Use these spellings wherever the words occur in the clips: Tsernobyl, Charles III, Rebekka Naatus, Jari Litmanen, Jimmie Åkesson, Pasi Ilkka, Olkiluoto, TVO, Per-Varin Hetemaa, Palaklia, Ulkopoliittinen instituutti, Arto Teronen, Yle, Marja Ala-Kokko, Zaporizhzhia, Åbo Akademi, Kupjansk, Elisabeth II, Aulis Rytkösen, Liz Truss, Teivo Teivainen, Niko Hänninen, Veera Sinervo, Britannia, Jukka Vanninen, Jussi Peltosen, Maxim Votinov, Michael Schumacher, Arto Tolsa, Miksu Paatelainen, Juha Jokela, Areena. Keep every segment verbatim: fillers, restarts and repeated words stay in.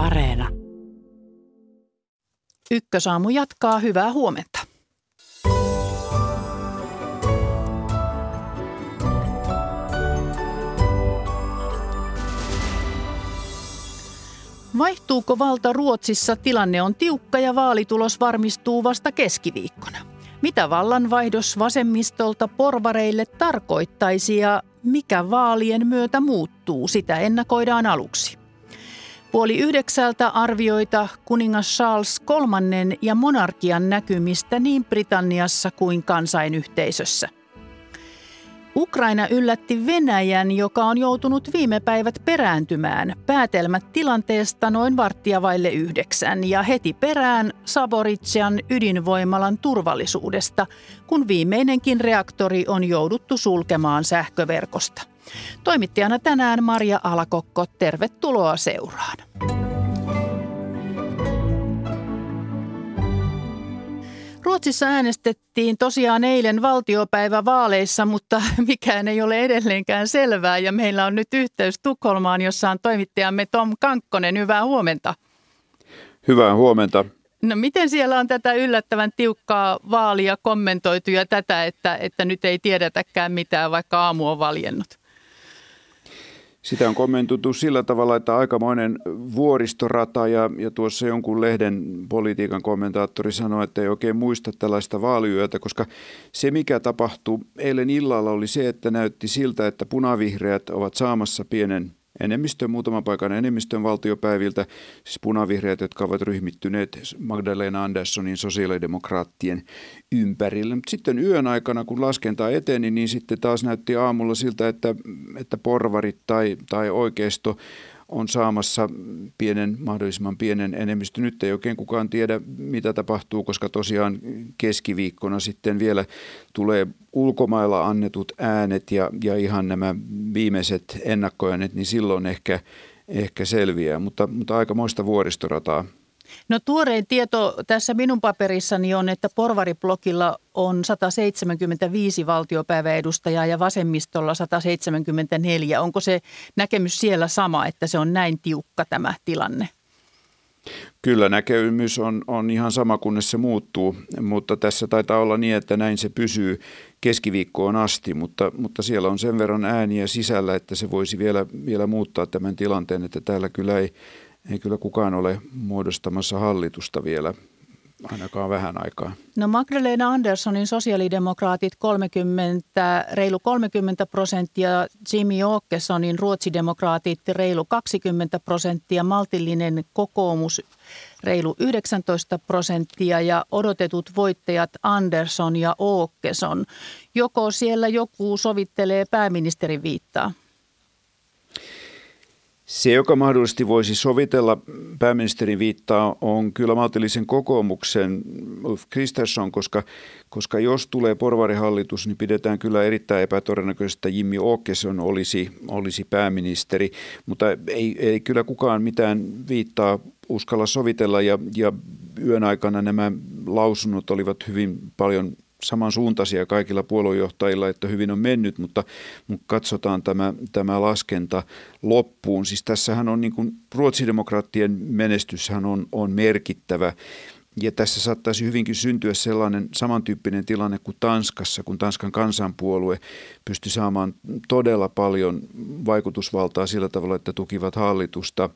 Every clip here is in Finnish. Areena. Ykkösaamu jatkaa. Hyvää huomenta. Vaihtuuko valta Ruotsissa? Tilanne on tiukka ja vaalitulos varmistuu vasta keskiviikkona. Mitä vallanvaihdos vasemmistolta porvareille tarkoittaisi ja mikä vaalien myötä muuttuu? Sitä ennakoidaan aluksi. Puoli yhdeksältä arvioita kuningas Charles kolmannen ja monarkian näkymistä niin Britanniassa kuin kansainyhteisössä. Ukraina yllätti Venäjän, joka on joutunut viime päivät perääntymään. Päätelmät tilanteesta noin varttia vaille yhdeksän ja heti perään Zaporizhzhian ydinvoimalan turvallisuudesta, kun viimeinenkin reaktori on jouduttu sulkemaan sähköverkosta. Toimittajana tänään Marja Ala-Kokko, tervetuloa seuraan. Ruotsissa äänestettiin tosiaan eilen valtiopäivävaaleissa, mutta mikään ei ole edelleenkään selvää ja meillä on nyt yhteys Tukholmaan, jossa on toimittajamme Tom Kankkonen. Hyvää huomenta. Hyvää huomenta. No miten siellä on tätä yllättävän tiukkaa vaalia kommentoitu ja tätä, että, että nyt ei tiedetäkään mitään, vaikka aamu on valjennut? Sitä on kommentoitu sillä tavalla, että aikamoinen vuoristorata ja, ja tuossa jonkun lehden politiikan kommentaattori sanoi, että ei oikein muista tällaista vaaliyötä, koska se mikä tapahtui eilen illalla oli se, että näytti siltä, että punavihreät ovat saamassa pienen enemmistön, muutaman paikan enemmistön valtiopäiviltä, siis punavihreät, jotka ovat ryhmittyneet Magdalena Anderssonin sosiaalidemokraattien ympärille. Mutta sitten yön aikana, kun laskenta eteni, niin sitten taas näytti aamulla siltä, että, että porvarit tai, tai oikeisto on saamassa pienen, mahdollisimman pienen enemmistön. Nyt ei oikein kukaan tiedä, mitä tapahtuu, koska tosiaan keskiviikkona sitten vielä tulee ulkomailla annetut äänet ja, ja ihan nämä viimeiset ennakkoäänet, niin silloin ehkä, ehkä selviää, mutta, mutta aikamoista vuoristorataa. No tuorein tieto tässä minun paperissani on, että porvariblokilla on sata seitsemänkymmentäviisi valtiopäiväedustajaa ja vasemmistolla sata seitsemänkymmentäneljä. Onko se näkemys siellä sama, että se on näin tiukka tämä tilanne? Kyllä näkemys on, on ihan sama, kunnes se muuttuu, mutta tässä taitaa olla niin, että näin se pysyy keskiviikkoon asti, mutta, mutta siellä on sen verran ääniä sisällä, että se voisi vielä, vielä muuttaa tämän tilanteen, että täällä kyllä ei Ei kyllä kukaan ole muodostamassa hallitusta vielä, ainakaan vähän aikaa. No Magdalena Anderssonin sosiaalidemokraatit kolmekymmentä, reilu kolmekymmentä prosenttia, Jimmie Åkessonin ruotsidemokraatit reilu kaksikymmentä prosenttia, maltillinen kokoomus reilu yhdeksäntoista prosenttia ja odotetut voittajat Andersson ja Åkesson. Joko siellä joku sovittelee pääministerin viittaa? Se, joka mahdollisesti voisi sovitella pääministerin viittaa, on kyllä maltillisen kokoomuksen Ulf Kristersson, koska, koska jos tulee porvarihallitus, niin pidetään kyllä erittäin epätodennäköistä, että Jimmie Åkesson olisi, olisi pääministeri, mutta ei, ei kyllä kukaan mitään viittaa uskalla sovitella ja, ja yön aikana nämä lausunnot olivat hyvin paljon samansuuntaisia kaikilla puoluejohtajilla, että hyvin on mennyt, mutta katsotaan tämä, tämä laskenta loppuun. Siis tässähän on niin kuin ruotsidemokraattien menestyshän on, on merkittävä ja tässä saattaisi hyvinkin syntyä sellainen samantyyppinen tilanne kuin Tanskassa, kun Tanskan kansanpuolue pystyi saamaan todella paljon vaikutusvaltaa sillä tavalla, että tukivat hallitusta.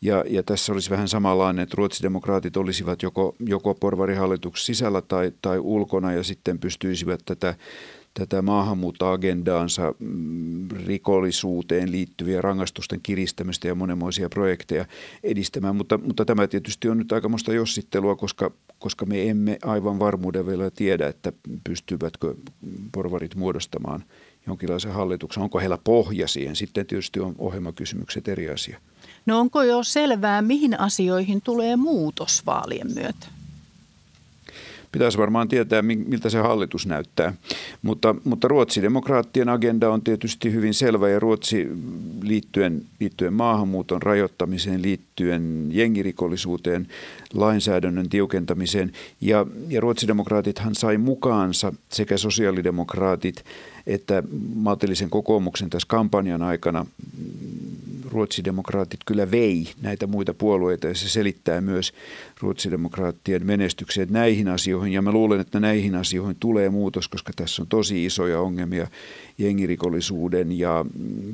Ja, ja tässä olisi vähän samanlainen, että ruotsidemokraatit olisivat joko, joko porvarihallituksen sisällä tai, tai ulkona ja sitten pystyisivät tätä, tätä maahanmuuttoagendaansa, rikollisuuteen liittyviä rangaistusten kiristämistä ja monenmoisia projekteja edistämään. Mutta, mutta tämä tietysti on nyt aikamoista jossittelua, koska, koska me emme aivan varmuuden vielä tiedä, että pystyvätkö porvarit muodostamaan jonkinlaisen hallituksen. Onko heillä pohja siihen? Sitten tietysti on ohjelmakysymykset eri asia. No onko jo selvää, mihin asioihin tulee muutos vaalien myötä? Pitäisi varmaan tietää, miltä se hallitus näyttää, mutta, mutta ruotsidemokraattien agenda on tietysti hyvin selvä ja Ruotsi liittyen, liittyen maahanmuuton rajoittamiseen, liittyen jengirikollisuuteen, lainsäädännön tiukentamiseen ja, ja ruotsidemokraatithan sai mukaansa sekä sosiaalidemokraatit että maltillisen kokoomuksen tässä kampanjan aikana ruotsidemokraatit kyllä vei näitä muita puolueita, ja se selittää myös ruotsidemokraattien menestyksen näihin asioihin. Ja mä luulen, että näihin asioihin tulee muutos, koska tässä on tosi isoja ongelmia jengirikollisuuden ja,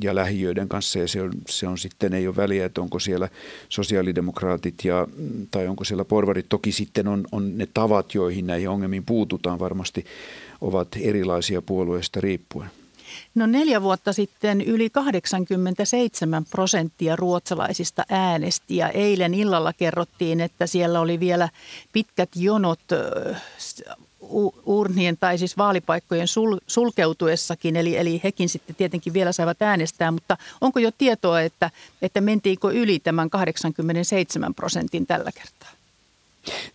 ja lähiöiden kanssa. Ja se on, se on sitten, ei ole väliä, että onko siellä sosiaalidemokraatit ja, tai onko siellä porvarit. Toki sitten on, on ne tavat, joihin näihin ongelmiin puututaan varmasti, ovat erilaisia puolueista riippuen. No neljä vuotta sitten yli kahdeksankymmentäseitsemän prosenttia ruotsalaisista äänesti, ja eilen illalla kerrottiin, että siellä oli vielä pitkät jonot urnien tai siis vaalipaikkojen sul, sulkeutuessakin, eli, eli hekin sitten tietenkin vielä saivat äänestää, mutta onko jo tietoa, että, että mentiinkö yli tämän kahdeksankymmentäseitsemän prosentin tällä kertaa?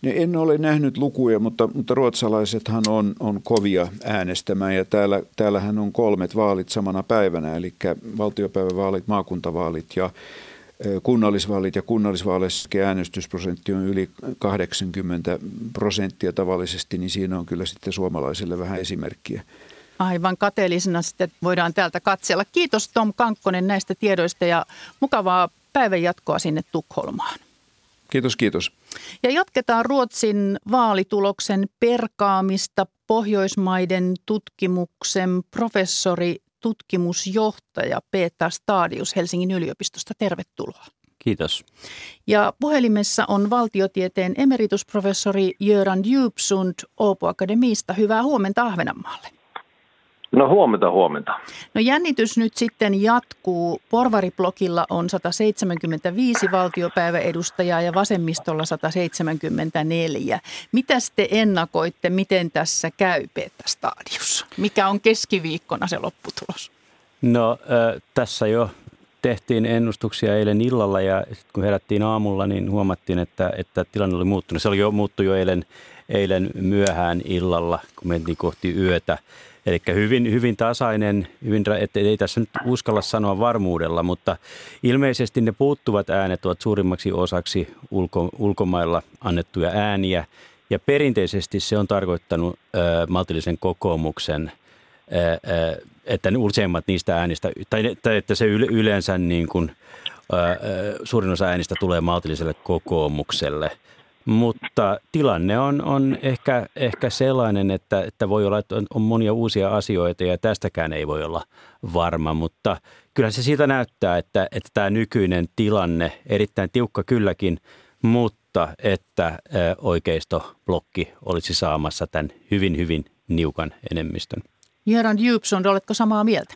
No en ole nähnyt lukuja, mutta, mutta ruotsalaisethan on, on kovia äänestämään, ja täällä, täällähän on kolmet vaalit samana päivänä, eli valtiopäivävaalit, maakuntavaalit ja kunnallisvaalit, ja kunnallisvaaleissa äänestysprosentti on yli kahdeksankymmentä prosenttia tavallisesti, niin siinä on kyllä sitten suomalaisille vähän esimerkkiä. Aivan kateellisena sitten voidaan täältä katsella. Kiitos Tom Kankkonen näistä tiedoista ja mukavaa päivänjatkoa sinne Tukholmaan. Kiitos, kiitos. Ja jatketaan Ruotsin vaalituloksen perkaamista. Pohjoismaiden tutkimuksen professori, tutkimusjohtaja Peter Stadius Helsingin yliopistosta. Tervetuloa. Kiitos. Ja puhelimessa on valtiotieteen emeritusprofessori Göran Djupsund Åbo Akademista. Hyvää huomenta Ahvenanmaalle. No huomenta, huomenta. No jännitys nyt sitten jatkuu. Porvariblokilla on sata seitsemänkymmentäviisi valtiopäiväedustajaa ja vasemmistolla sata seitsemänkymmentäneljä. Mitäs te ennakoitte, miten tässä käy, Peter Stadius? Mikä on keskiviikkona se lopputulos? No äh, tässä jo tehtiin ennustuksia eilen illalla, ja sit kun herättiin aamulla, niin huomattiin, että, että tilanne oli muuttunut. Se oli jo muuttu jo eilen, eilen myöhään illalla, kun mentiin kohti yötä. Eli hyvin, hyvin tasainen, hyvin, ei tässä nyt uskalla sanoa varmuudella, mutta ilmeisesti ne puuttuvat äänet ovat suurimmaksi osaksi ulko, ulkomailla annettuja ääniä. Ja perinteisesti se on tarkoittanut ö, maltillisen kokoomuksen, ö, ö, että useimmat niistä äänistä, tai, tai että se yleensä niin kuin, ö, suurin osa äänistä tulee maltilliselle kokoomukselle. Mutta tilanne on, on ehkä, ehkä sellainen, että, että voi olla, että on, on monia uusia asioita ja tästäkään ei voi olla varma. Mutta kyllä se siitä näyttää, että, että tämä nykyinen tilanne, erittäin tiukka kylläkin, mutta että oikeistoblokki olisi saamassa tämän hyvin, hyvin niukan enemmistön. Göran Djupsund, oletko samaa mieltä?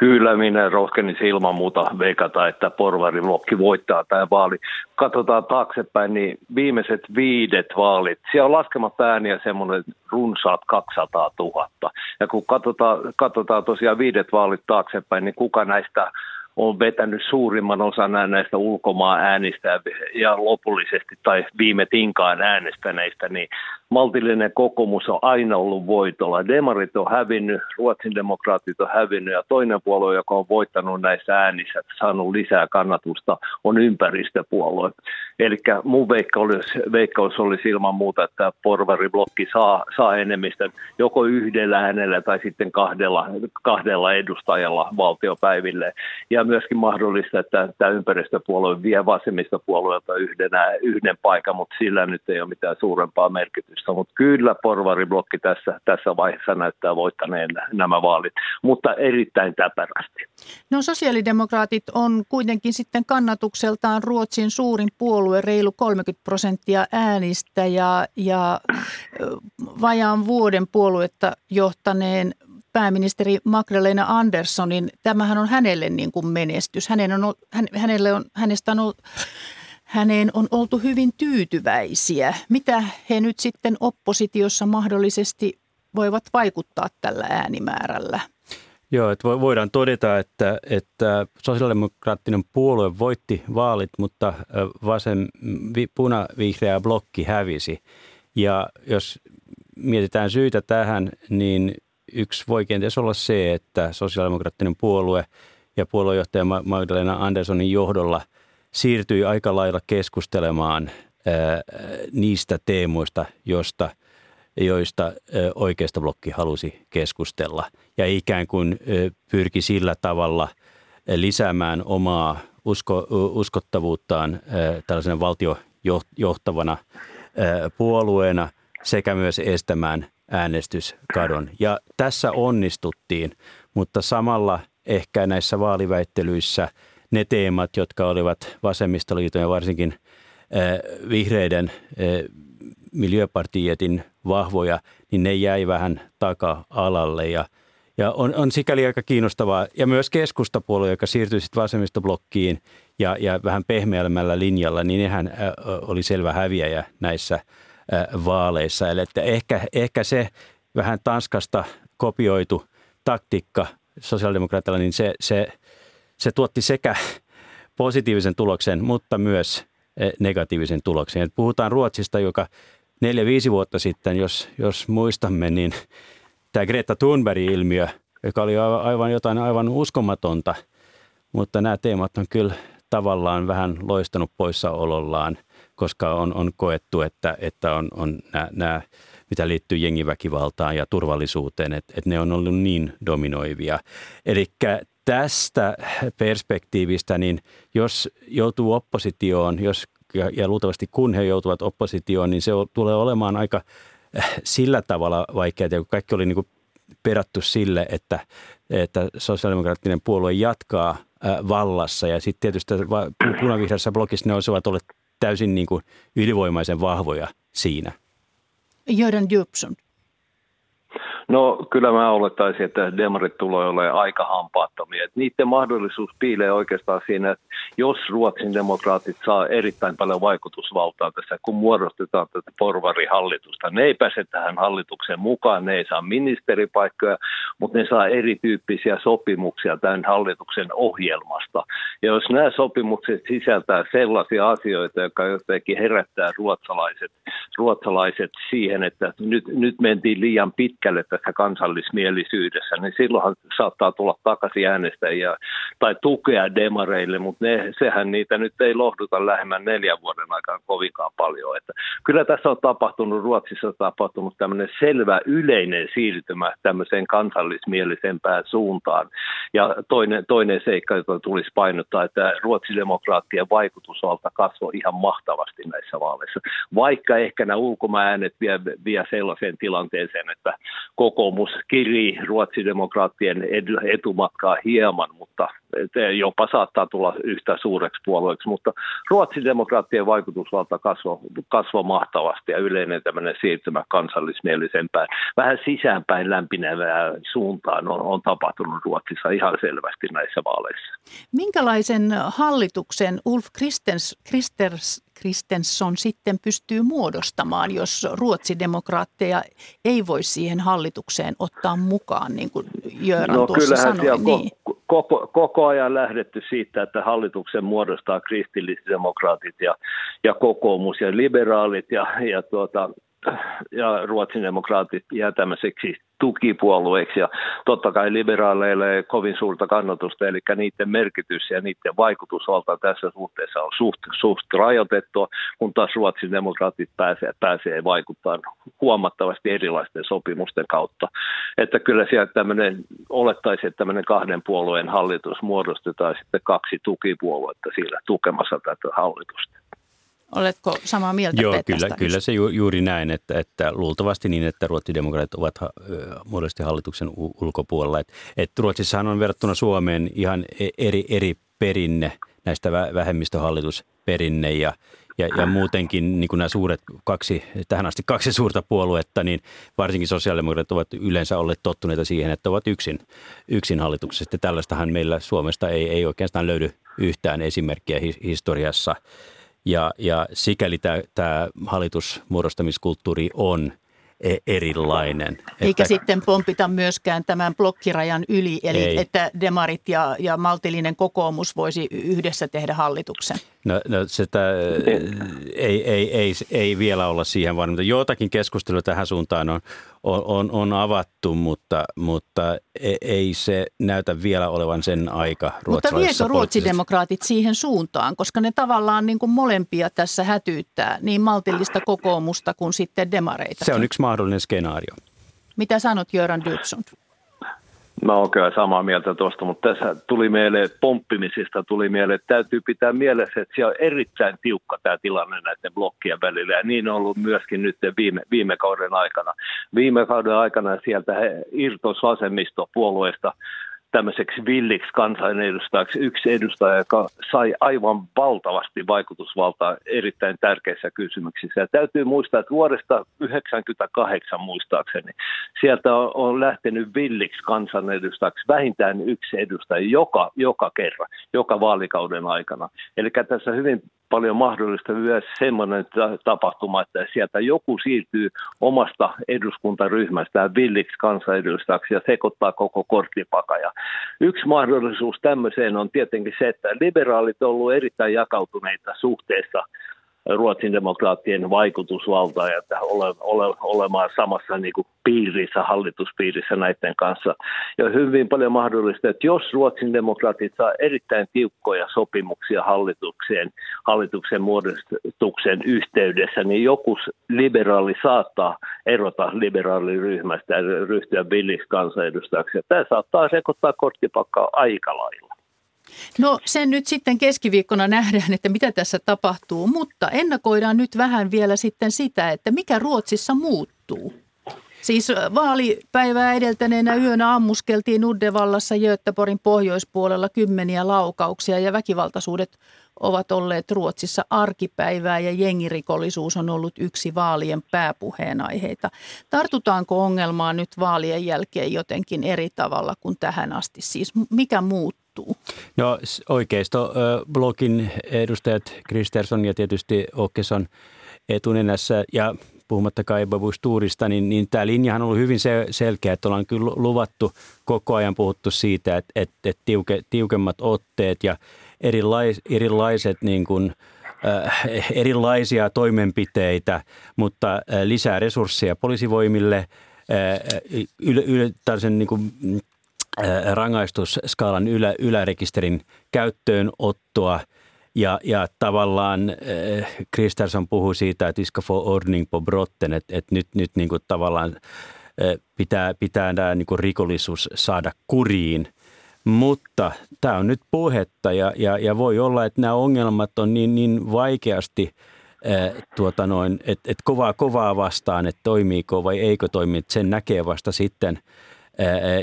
Kyllä minä rohkenisin ilman muuta veikata, että porvariblokki voittaa tämä vaali. Katsotaan taaksepäin, niin viimeiset viidet vaalit, siellä on laskematta ääniä semmoinen runsaat kaksisataatuhatta. Ja kun katsotaan, katsotaan tosiaan viidet vaalit taaksepäin, niin kuka näistä on vetänyt suurimman osan näistä ulkomaan äänistä ja lopullisesti tai viime tinkaan äänestäneistä, niin maltillinen kokoomus on aina ollut voitolla. Demarit on hävinnyt, Ruotsin demokraatit on hävinnyt, ja toinen puolue, joka on voittanut näissä äänissä, saanut lisää kannatusta, on ympäristöpuolue. Eli mun veikkaus, veikkaus olisi ilman muuta, että porvariblokki saa, saa enemmistön joko yhdellä äänellä tai sitten kahdella, kahdella edustajalla valtiopäiville. Ja myöskin mahdollista, että tämä ympäristöpuolue vie vasemmistopuolueelta yhdenä, yhden paikan, mutta sillä nyt ei ole mitään suurempaa merkitystä. Mutta kyllä porvariblokki tässä, tässä vaiheessa näyttää voittaneen nämä vaalit, mutta erittäin täpärästi. No sosiaalidemokraatit on kuitenkin sitten kannatukseltaan Ruotsin suurin puolue, reilu kolmekymmentä prosenttia äänistä, ja, ja vajaan vuoden puoluetta johtaneen pääministeri Magdalena Anderssonin, tämähän on hänelle niin kuin menestys. Hänen on, hän, hänelle on, hänestä on ollut, häneen on oltu hyvin tyytyväisiä. Mitä he nyt sitten oppositiossa mahdollisesti voivat vaikuttaa tällä äänimäärällä? Joo, että voidaan todeta, että, että sosiaalidemokraattinen puolue voitti vaalit, mutta vasen punavihreä blokki hävisi. Ja jos mietitään syitä tähän, niin yksi voi kenties olla se, että sosiaalidemokraattinen puolue ja puoluejohtaja Magdalena Anderssonin johdolla siirtyi aika lailla keskustelemaan niistä teemoista, joista, joista oikeistoblokki halusi keskustella. Ja ikään kuin pyrki sillä tavalla lisäämään omaa usko, uskottavuuttaan tällaisena valtiojohtavana puolueena sekä myös estämään äänestyskadon. Ja tässä onnistuttiin, mutta samalla ehkä näissä vaaliväittelyissä ne teemat, jotka olivat vasemmistoliiton ja varsinkin vihreiden miljöpartietin vahvoja, niin ne jäi vähän taka-alalle. Ja, ja on, on sikäli aika kiinnostavaa. Ja myös keskustapuolue, joka siirtyi sitten vasemmistoblokkiin ja, ja vähän pehmeämmällä linjalla, niin nehän oli selvä häviäjä näissä vaaleissa. Eli että ehkä, ehkä se vähän Tanskasta kopioitu taktiikka sosiaalidemokraatilla, niin se, se, se tuotti sekä positiivisen tuloksen, mutta myös negatiivisen tuloksen. Et puhutaan Ruotsista, joka neljä, viisi vuotta sitten, jos, jos muistamme, niin tämä Greta Thunberg-ilmiö, joka oli aivan jotain aivan uskomatonta, mutta nämä teemat on kyllä tavallaan vähän loistanut poissaolollaan, koska on, on koettu, että, että on, on nämä, nämä, mitä liittyy jengiväkivaltaan ja turvallisuuteen, että, että ne on ollut niin dominoivia. Eli tästä perspektiivistä, niin jos joutuu oppositioon, jos ja, ja luultavasti kun he joutuvat oppositioon, niin se tulee olemaan aika sillä tavalla vaikeaa, kun kaikki oli niin kuin perattu sille, että, että sosiaalidemokraattinen puolue jatkaa vallassa. Ja sitten tietysti punavihreässä blokissa ne olisivat olleet täysin niin kuin ylivoimaisen vahvoja siinä. Göran Djupsund. No kyllä mä olettaisin, että demarit tulee olemaan aika hampaattomia. Et niiden mahdollisuus piilee oikeastaan siinä, että jos Ruotsin demokraatit saa erittäin paljon vaikutusvaltaa tässä, kun muodostetaan tätä porvarihallitusta. Ne ei pääse tähän hallitukseen mukaan, ne ei saa ministeripaikkoja, mutta ne saa erityyppisiä sopimuksia tämän hallituksen ohjelmasta. Ja jos nämä sopimukset sisältää sellaisia asioita, jotka jotenkin herättää ruotsalaiset, ruotsalaiset siihen, että nyt, nyt mentiin liian pitkälle tässä kansallismielisyydessä, niin silloinhan saattaa tulla takaisin äänestäjiä tai tukea demareille, mutta ne, sehän niitä nyt ei lohduta lähemmän neljän vuoden aikaan kovinkaan paljon. Että kyllä tässä on tapahtunut, Ruotsissa on tapahtunut tämmöinen selvä yleinen siirtymä tämmöiseen kansallismielisempään suuntaan. Ja toinen, toinen seikka, jota tulisi painottaa, että ruotsidemokraattien vaikutusalta kasvoi ihan mahtavasti näissä vaaleissa, vaikka ehkä nämä ulkomaäänet vie, vie sellaiseen tilanteeseen, että kokoomus kirii ruotsidemokraattien etumatkaa hieman, mutta jopa saattaa tulla yhtä suureksi puolueeksi. Mutta ruotsidemokraattien vaikutusvalta kasvoi kasvo mahtavasti ja yleinen tämmöinen siirtymä kansallismielisempään, vähän sisäänpäin lämpinevään suuntaan on, on tapahtunut Ruotsissa ihan selvästi näissä vaaleissa. Minkälaisen hallituksen Ulf Kristers, Kristers, Kristersson sitten pystyy muodostamaan, jos ruotsidemokraatteja ei voi siihen hallitukseen ottaa mukaan, niin kuin Göran no, tuossa sanoi? Niin. Koko, koko ajan lähdetty siitä, että hallituksen muodostaa kristillisdemokraatit ja, ja kokoomus ja liberaalit ja, ja, tuota, ja ruotsidemokraatit ja tämmöiseksi tukipuolueiksi, ja totta kai liberaaleilla ei kovin suurta kannatusta, eli niiden merkitys ja niiden vaikutusvalta tässä suhteessa on suht, suht rajoitettua, kun taas Ruotsin demokraatit pääsee, pääsee vaikuttamaan huomattavasti erilaisten sopimusten kautta. Että kyllä siellä tämmöinen, olettaisiin, että tämmöinen kahden puolueen hallitus muodostetaan sitten kaksi tukipuoluetta siellä tukemassa tätä hallitusta. Oletko samaa mieltä? Joo, kyllä, kyllä se ju, juuri näin, että, että luultavasti niin, että ruotsidemokraatit ovat ha, muodollisesti hallituksen ulkopuolella. Et, et Ruotsissahan on verrattuna Suomeen ihan eri, eri perinne, näistä vähemmistöhallitusperinne ja, ja, ja muutenkin niin kuin nämä suuret kaksi, tähän asti kaksi suurta puoluetta, niin varsinkin sosiaalidemokraatit ovat yleensä olleet tottuneita siihen, että ovat yksin, yksin hallituksessa. Tällaistahan meillä Suomesta ei, ei oikeastaan löydy yhtään esimerkkiä historiassa. Ja, ja sikäli tämä hallitusmuodostamiskulttuuri on e- erilainen. Eikä että, sitten pompita myöskään tämän blokkirajan yli, eli ei. Että demarit ja, ja maltillinen kokoomus voisi yhdessä tehdä hallituksen. No, no sitä ei, ei, ei, ei vielä olla siihen varma. Joitakin keskustelua tähän suuntaan on, on, on avattu, mutta, mutta ei se näytä vielä olevan sen aika ruotsalaisessa poliittisessa. Mutta viekö ruotsidemokraatit siihen suuntaan, koska ne tavallaan niin kuin molempia tässä hätyyttää, niin maltillista kokoomusta kuin sitten demareita. Se on yksi mahdollinen skenaario. Mitä sanot, Göran Djupsund? Mä oon kyllä samaa mieltä tuosta, mutta tässä tuli mieleen pomppimisista, tuli mieleen, että täytyy pitää mielessä, että siellä on erittäin tiukka tämä tilanne näiden blokkien välillä, ja niin on ollut myöskin nyt viime, viime kauden aikana. Viime kauden aikana sieltä he irtos vasemmistopuolueesta tämmöiseksi villiksi kansanedustajaksi yksi edustaja, joka sai aivan valtavasti vaikutusvaltaa erittäin tärkeissä kysymyksissä. Ja täytyy muistaa, että vuodesta yhdeksänkymmentäkahdeksan muistaakseni sieltä on lähtenyt villiksi kansanedustajaksi vähintään yksi edustaja joka, joka kerran, joka vaalikauden aikana. Eli tässä hyvin paljon mahdollista myös semmoinen tapahtuma, että sieltä joku siirtyy omasta eduskuntaryhmästään villiksi kansanedustajaksi ja sekoittaa koko korttipakaja. Yksi mahdollisuus tämmöiseen on tietenkin se, että liberaalit on ollut erittäin jakautuneita suhteessa Ruotsin demokraattien vaikutusvaltaa ja ole, ole, olemaan samassa niin kuin piirissä, hallituspiirissä näiden kanssa. Ja hyvin paljon mahdollista, että jos Ruotsin demokraatit saa erittäin tiukkoja sopimuksia hallitukseen, hallituksen muodostuksen yhteydessä, niin joku liberaali saattaa erota liberaaliryhmästä ja ryhtyä villiksi kansanedustajaksi. Tämä saattaa sekoittaa korttipakkaa aika lailla. No sen nyt sitten keskiviikkona nähdään, että mitä tässä tapahtuu, mutta ennakoidaan nyt vähän vielä sitten sitä, että mikä Ruotsissa muuttuu. Siis vaalipäivää edeltäneenä yönä ammuskeltiin Uddevallassa Göteborgin pohjoispuolella kymmeniä laukauksia ja väkivaltaisuudet ovat olleet Ruotsissa arkipäivää ja jengirikollisuus on ollut yksi vaalien pääpuheenaiheita. Tartutaanko ongelmaan nyt vaalien jälkeen jotenkin eri tavalla kuin tähän asti? Siis mikä muuttuu? No oikeistoblogin edustajat Kristersson ja tietysti Åkesson etunenässä ja puhumattakaan Bustuurista, niin, niin tämä linjahan on ollut hyvin selkeä, että ollaan kyllä luvattu koko ajan puhuttu siitä, että, että, että tiuke, tiukemmat otteet ja erilais, erilaiset niin kuin, äh, erilaisia toimenpiteitä, mutta lisää resursseja poliisivoimille, äh, yle, yle, tällaisen niin kuin, rangaistusskaalan ylä, ylärekisterin käyttöönottoa ja, ja tavallaan äh, Kristersson puhuu siitä, että iska for ordning på brotten, että et nyt, nyt niinku tavallaan äh, pitää, pitää tämä niinku rikollisuus saada kuriin, mutta tämä on nyt puhetta ja, ja, ja voi olla, että nämä ongelmat on niin, niin vaikeasti Tuota noin, et, et kovaa kovaa vastaan, että toimiiko vai eikö toimi, että sen näkee vasta sitten,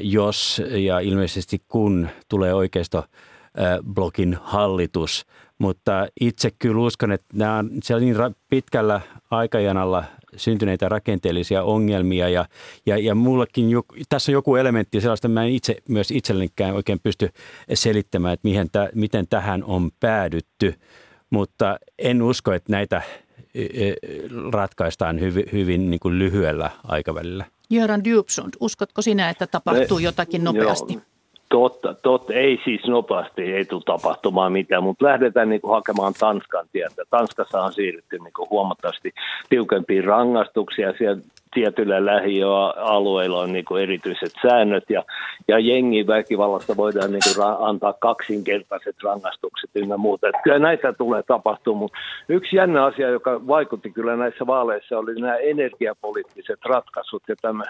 jos ja ilmeisesti kun tulee oikeistoblogin hallitus. Mutta itse kyllä uskon, että nämä on siellä niin pitkällä aikajanalla syntyneitä rakenteellisia ongelmia ja, ja, ja mullekin joku, tässä on joku elementti sellaista, mä en itse myös itsellenkään oikein pysty selittämään, että mihin tä, miten tähän on päädytty. Mutta en usko, että näitä ratkaistaan hyvin, hyvin niin kuin lyhyellä aikavälillä. Göran Djupsund, uskotko sinä, että tapahtuu Me, jotakin nopeasti? Joo, totta, totta, ei siis nopeasti, ei tule tapahtumaan mitään, mutta lähdetään niin kuin hakemaan Tanskan tietä. Tanskassa on siirrytty niin kuin huomattavasti tiukempiin rangaistuksia siellä. Tietyillä lähiöalueilla on niin kuin erityiset säännöt ja, ja jengiväkivallasta voidaan niin kuin ra- antaa kaksinkertaiset rangaistukset ynnä muuta. Että kyllä näitä tulee tapahtumaan, mutta yksi jännä asia, joka vaikutti kyllä näissä vaaleissa, oli nämä energiapoliittiset ratkaisut ja tämä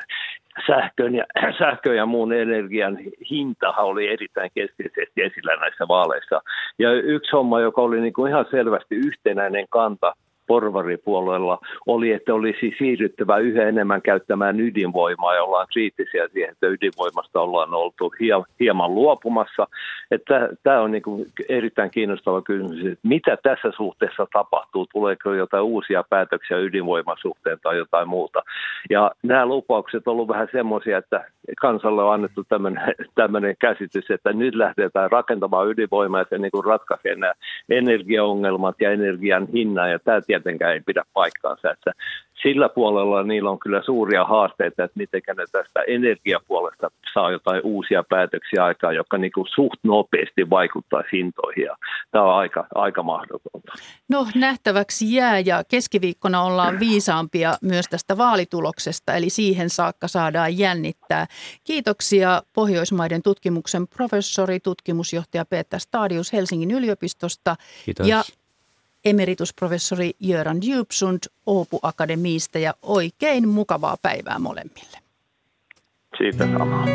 sähkön ja, sähkön ja muun energian hintahan oli erittäin keskeisesti esillä näissä vaaleissa. Ja yksi homma, joka oli niin kuin ihan selvästi yhtenäinen kanta porvaripuolella oli, että olisi siirryttävä yhä enemmän käyttämään ydinvoimaa ja ollaan kriittisiä siihen, että ydinvoimasta ollaan oltu hieman luopumassa. Että tämä on niin kuin erittäin kiinnostava kysymys, että mitä tässä suhteessa tapahtuu, tuleeko jotain uusia päätöksiä ydinvoiman suhteen tai jotain muuta. Ja nämä lupaukset on ollut vähän semmoisia, että kansalle on annettu tämmöinen, tämmöinen käsitys, että nyt lähdetään rakentamaan ydinvoimaa ja se niin kuin ratkaisee nämä energiaongelmat ja energian hinnan ja tämä tietenkään ei pidä paikkaansa, että sillä puolella niillä on kyllä suuria haasteita, että miten ne tästä energiapuolesta saa jotain uusia päätöksiä aikaan, jotka niin kuin suht nopeasti vaikuttaa hintoihin. Tämä on aika, aika mahdotonta. No nähtäväksi jää ja keskiviikkona ollaan viisaampia myös tästä vaalituloksesta, eli siihen saakka saadaan jännittää. Kiitoksia Pohjoismaiden tutkimuksen professori, tutkimusjohtaja Peter Stadius Helsingin yliopistosta. Kiitos. Ja emeritusprofessori Göran Djupsund Åbo Akademista ja oikein mukavaa päivää molemmille. Siitä samaa.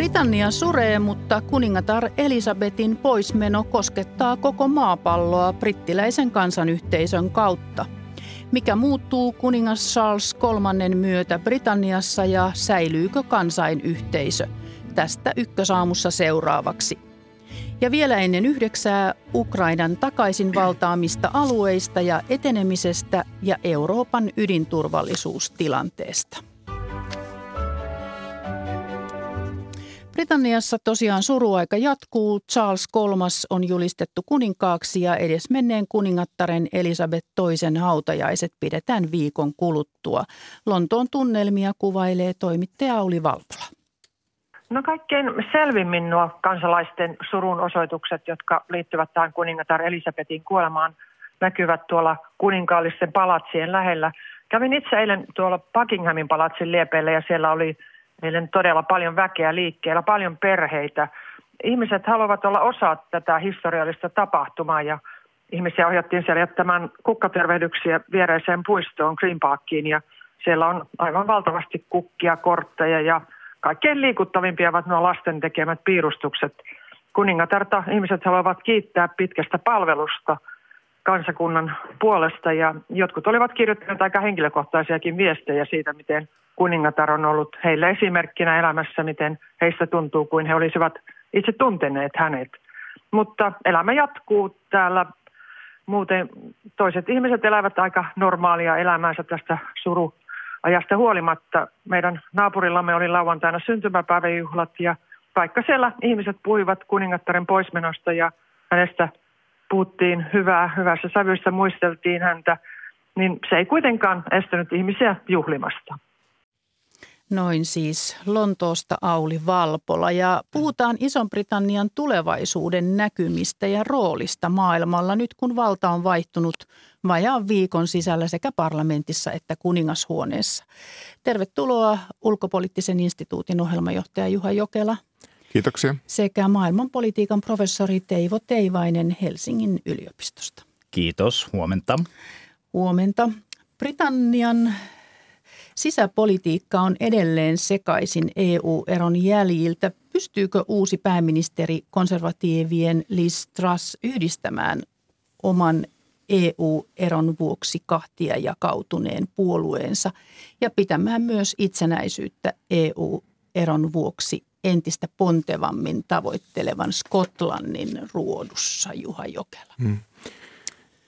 Britannia suree, mutta kuningatar Elisabetin poismeno koskettaa koko maapalloa brittiläisen kansanyhteisön kautta. Mikä muuttuu kuningas Charles kolmannen myötä Britanniassa ja säilyykö kansainyhteisö? Tästä Ykkösaamussa seuraavaksi. Ja vielä ennen yhdeksää Ukrainan takaisin valtaamista alueista ja etenemisestä ja Euroopan ydinturvallisuustilanteesta. Britanniassa tosiaan suruaika jatkuu. Charles kolmas on julistettu kuninkaaksi ja edesmenneen kuningattaren Elisabeth toisen hautajaiset pidetään viikon kuluttua. Lontoon tunnelmia kuvailee toimittaja Auli Valtola. No kaikkein selvimmin nuo kansalaisten surun osoitukset, jotka liittyvät tähän kuningatar Elisabetin kuolemaan, näkyvät tuolla kuninkaallisten palatsien lähellä. Kävin itse eilen tuolla Buckinghamin palatsin liepeillä ja siellä oli eilen todella paljon väkeä liikkeellä, paljon perheitä. Ihmiset haluavat olla osa tätä historiallista tapahtumaa ja ihmisiä ohjattiin siellä jättämään kukkatervehdyksiä viereiseen puistoon Green Parkiin ja siellä on aivan valtavasti kukkia, kortteja ja kaikkein liikuttavimpia ovat nuo lasten tekemät piirustukset. Kuningatarta ihmiset haluavat kiittää pitkästä palvelusta kansakunnan puolesta ja jotkut olivat kirjoittaneet aika henkilökohtaisiakin viestejä siitä, miten kuningatar on ollut heille esimerkkinä elämässä, miten heistä tuntuu, kuin he olisivat itse tunteneet hänet. Mutta elämä jatkuu täällä. Muuten toiset ihmiset elävät aika normaalia elämäänsä tästä suruajasta huolimatta. Meidän naapurillamme oli lauantaina syntymäpäiväjuhlat ja vaikka siellä ihmiset puhuivat kuningattaren poismenosta ja hänestä puhuttiin hyvää, hyvässä sävyssä muisteltiin häntä, niin se ei kuitenkaan estänyt ihmisiä juhlimasta. Noin siis Lontoosta Auli Valpola ja puhutaan Ison-Britannian tulevaisuuden näkymistä ja roolista maailmalla nyt kun valta on vaihtunut vajaan viikon sisällä sekä parlamentissa että kuningashuoneessa. Tervetuloa Ulkopoliittisen instituutin ohjelmajohtaja Juha Jokela. Kiitoksia. Sekä maailmanpolitiikan professori Teivo Teivainen Helsingin yliopistosta. Kiitos, huomenta. Huomenta. Britannian sisäpolitiikka on edelleen sekaisin E U-eron jäljiltä. Pystyykö uusi pääministeri konservatiivien Liz Truss yhdistämään oman E U-eron vuoksi kahtia jakautuneen puolueensa ja pitämään myös itsenäisyyttä E U-eron vuoksi entistä pontevammin tavoittelevan Skotlannin ruodussa, Juha Jokela? Hmm.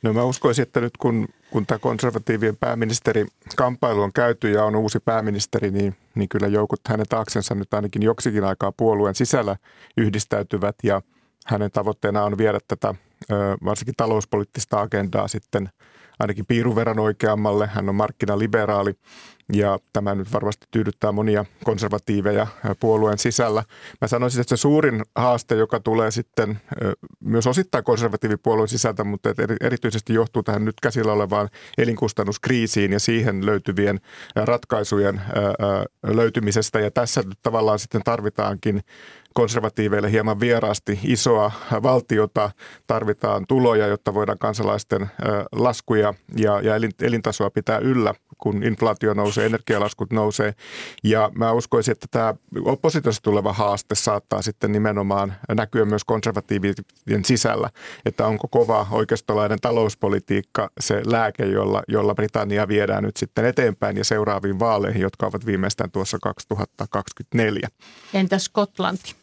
No mä uskoisin, että nyt kun, kun tämä konservatiivien pääministerikamppailu on käyty ja on uusi pääministeri, niin, niin kyllä joukot hänen taaksensa nyt ainakin joksikin aikaa puolueen sisällä yhdistäytyvät ja hänen tavoitteena on viedä tätä varsinkin talouspoliittista agendaa sitten ainakin piirun verran oikeammalle. Hän on markkinaliberaali ja tämä nyt varmasti tyydyttää monia konservatiiveja puolueen sisällä. Mä sanoisin, että se suurin haaste, joka tulee sitten myös osittain konservatiivipuolueen sisältä, mutta erityisesti johtuu tähän nyt käsillä olevaan elinkustannuskriisiin ja siihen löytyvien ratkaisujen löytymisestä. Ja tässä nyt tavallaan sitten tarvitaankin konservatiiveille hieman vieraasti isoa valtiota, tarvitaan tuloja, jotta voidaan kansalaisten laskuja ja, ja elintasoa pitää yllä, kun inflaatio nousee, energialaskut nousee. Ja mä uskoisin, että tämä oppositiosta tuleva haaste saattaa sitten nimenomaan näkyä myös konservatiivien sisällä, että onko kova oikeistolainen talouspolitiikka se lääke, jolla, jolla Britannia viedään nyt sitten eteenpäin ja seuraaviin vaaleihin, jotka ovat viimeistään tuossa kaksituhattakaksikymmentäneljä. Entä Skotlanti?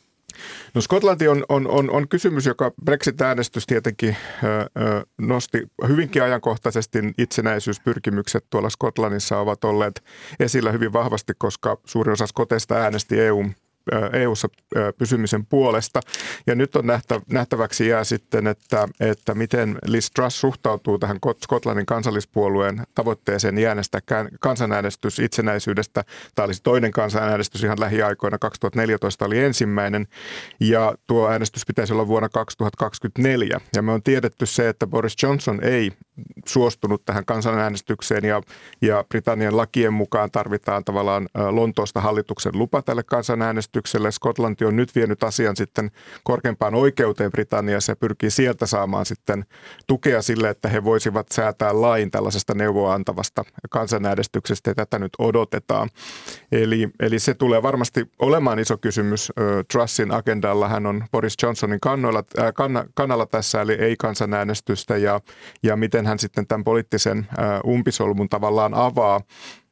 No Skotlanti on, on, on kysymys, joka Brexit-äänestys tietenkin ö, nosti hyvinkin ajankohtaisesti. Itsenäisyyspyrkimykset tuolla Skotlannissa ovat olleet esillä hyvin vahvasti, koska suurin osa skoteista äänesti E U:n. E U:ssa pysymisen puolesta. Ja nyt on nähtä, nähtäväksi jää sitten, että, että miten Liz Truss suhtautuu tähän Skotlannin kansallispuolueen tavoitteeseen äänestää kansanäänestys itsenäisyydestä. Tämä olisi toinen kansanäänestys ihan lähiaikoina. kaksituhattaneljätoista oli ensimmäinen ja tuo äänestys pitäisi olla vuonna kaksituhattakaksikymmentäneljä. Ja me on tiedetty se, että Boris Johnson ei suostunut tähän kansanäänestykseen ja, ja Britannian lakien mukaan tarvitaan tavallaan Lontoosta hallituksen lupa tälle kansanäänestykselle. Skotlanti on nyt vienyt asian sitten korkeimpaan oikeuteen Britanniassa ja pyrkii sieltä saamaan sitten tukea sille, että he voisivat säätää lain tällaisesta neuvoa antavasta kansanäänestyksestä ja tätä nyt odotetaan. Eli, eli se tulee varmasti olemaan iso kysymys Trussin agendalla. Hän on Boris Johnsonin kannoilla, äh, kann, kannalla tässä, eli ei kansanäänestystä ja, ja miten hän sitten tämän poliittisen umpisolmun tavallaan avaa.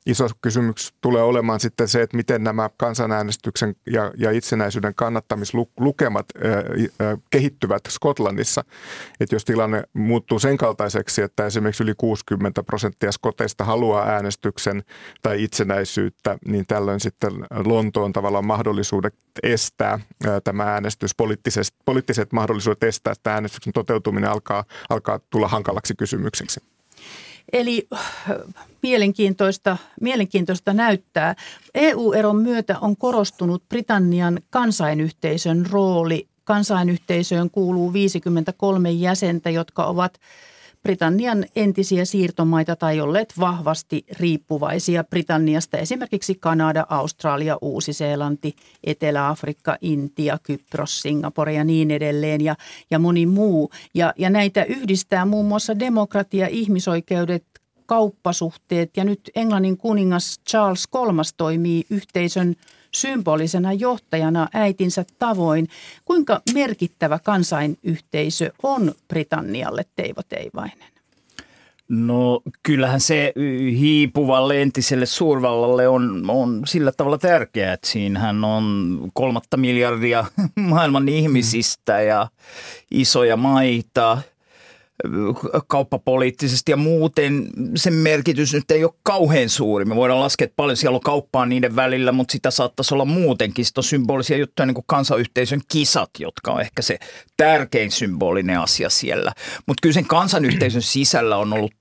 Iso kysymys tulee olemaan sitten se, että miten nämä kansanäänestyksen ja, ja itsenäisyyden kannattamislukemat äh, kehittyvät Skotlannissa. Että jos tilanne muuttuu sen kaltaiseksi, että esimerkiksi yli kuusikymmentä prosenttia skoteista haluaa äänestyksen tai itsenäisyyttä, niin tällöin sitten Lontoon tavallaan mahdollisuudet estää äh, tämä äänestys, poliittiset, poliittiset mahdollisuudet estää, että äänestyksen toteutuminen alkaa, alkaa tulla hankalaksi kysymykseksi. Eli mielenkiintoista, mielenkiintoista näyttää. E U-eron myötä on korostunut Britannian kansainyhteisön rooli. Kansainyhteisöön kuuluu viisikymmentäkolme jäsentä, jotka ovat Britannian entisiä siirtomaita tai olleet vahvasti riippuvaisia Britanniasta. Esimerkiksi Kanada, Australia, Uusi-Seelanti, Etelä-Afrikka, Intia, Kypros, Singapore ja niin edelleen ja, ja moni muu. Ja, ja näitä yhdistää muun muassa demokratia, ihmisoikeudet, kauppasuhteet ja nyt Englannin kuningas Charles kolmas toimii yhteisön symbolisena johtajana äitinsä tavoin. Kuinka merkittävä kansainyhteisö on Britannialle, Teivo Teivainen? No kyllähän se hiipuvalle entiselle suurvallalle on, on sillä tavalla tärkeää, että siinähän on kolmatta miljardia maailman ihmisistä ja isoja maita. Kauppapoliittisesti ja muuten sen merkitys nyt ei ole kauhean suuri. Me voidaan laskea, että paljon siellä on kauppaa niiden välillä, mutta sitä saattaisi olla muutenkin. Sitten on symbolisia juttuja, niin kuin kansanyhteisön kisat, jotka on ehkä se tärkein symbolinen asia siellä. Mutta kyllä sen kansanyhteisön sisällä on ollut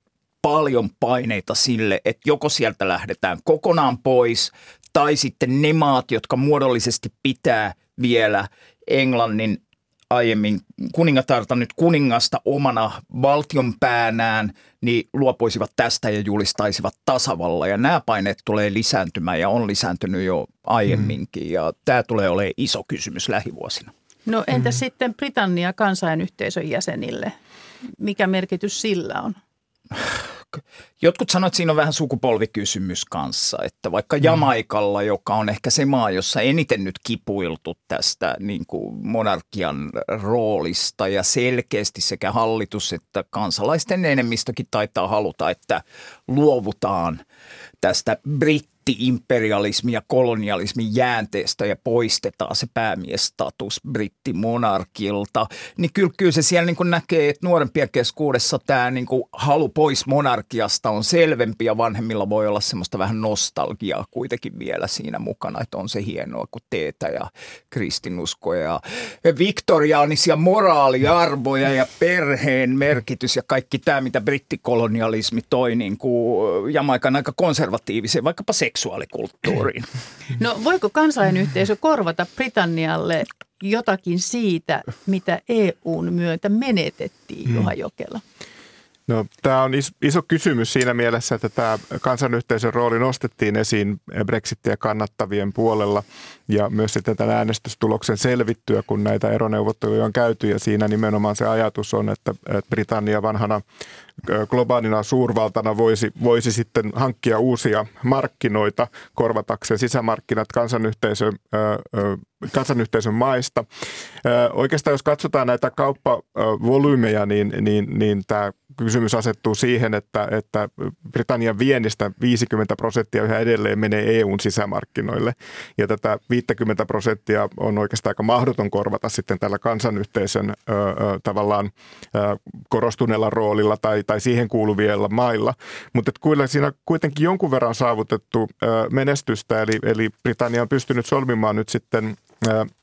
paljon paineita sille, että joko sieltä lähdetään kokonaan pois tai sitten ne maat, jotka muodollisesti pitää vielä Englannin aiemmin kuningatarta nyt kuningasta omana valtionpäänään, niin luopuisivat tästä ja julistaisivat tasavalla. Ja nämä paineet tulee lisääntymään ja on lisääntynyt jo aiemminkin. Ja tämä tulee olemaan iso kysymys lähivuosina. No entä mm-hmm. sitten Britannia kansainyhteisön jäsenille? Mikä merkitys sillä on? Jotkut sanovat, että siinä on vähän sukupolvikysymys kanssa, että vaikka Jamaikalla, joka on ehkä se maa, jossa eniten nyt kipuiltu tästä niin kuin monarkian roolista ja selkeästi sekä hallitus että kansalaisten enemmistökin taitaa haluta, että luovutaan tästä britti-imperialismin ja kolonialismin jäänteestä ja poistetaan se päämiesstatus brittimonarkilta, niin kyllä, kyllä se siellä niin kuin näkee, että nuorempien keskuudessa tämä niin kuin halu pois monarkiasta on selvempi ja vanhemmilla voi olla semmoista vähän nostalgiaa kuitenkin vielä siinä mukana, että on se hienoa, kun teetä ja kristinuskoja ja viktoriaanisia moraaliarvoja ja perheen merkitys ja kaikki tämä, mitä brittikolonialismi toi niin kuin Jamaikan aika konservatiiviseen, vaikkapa seksuaalikulttuuriin. No voiko kansainyhteisö korvata Britannialle jotakin siitä, mitä E U:n myötä menetettiin, Juha Jokela? No, tämä on iso kysymys siinä mielessä, että tämä kansainyhteisön rooli nostettiin esiin Brexitiä kannattavien puolella ja myös sitten tämän äänestystuloksen selvittyä, kun näitä eroneuvotteluja on käyty ja siinä nimenomaan se ajatus on, että Britannia vanhana globaalina suurvaltana voisi, voisi sitten hankkia uusia markkinoita korvatakseen sisämarkkinat kansanyhteisön, kansanyhteisön maista. Oikeastaan jos katsotaan näitä kauppavolyymeja, niin, niin, niin tämä kysymys asettuu siihen, että, että Britannian viennistä viisikymmentä prosenttia yhä edelleen menee E U:n sisämarkkinoille. Ja tätä viisikymmentä prosenttia on oikeastaan aika mahdoton korvata sitten tällä kansanyhteisön ö, ö, tavallaan ö, korostuneella roolilla tai, tai siihen kuuluvilla mailla. Mutta kyllä siinä kuitenkin jonkun verran on saavutettu ö, menestystä, eli, eli Britannia on pystynyt solmimaan nyt sitten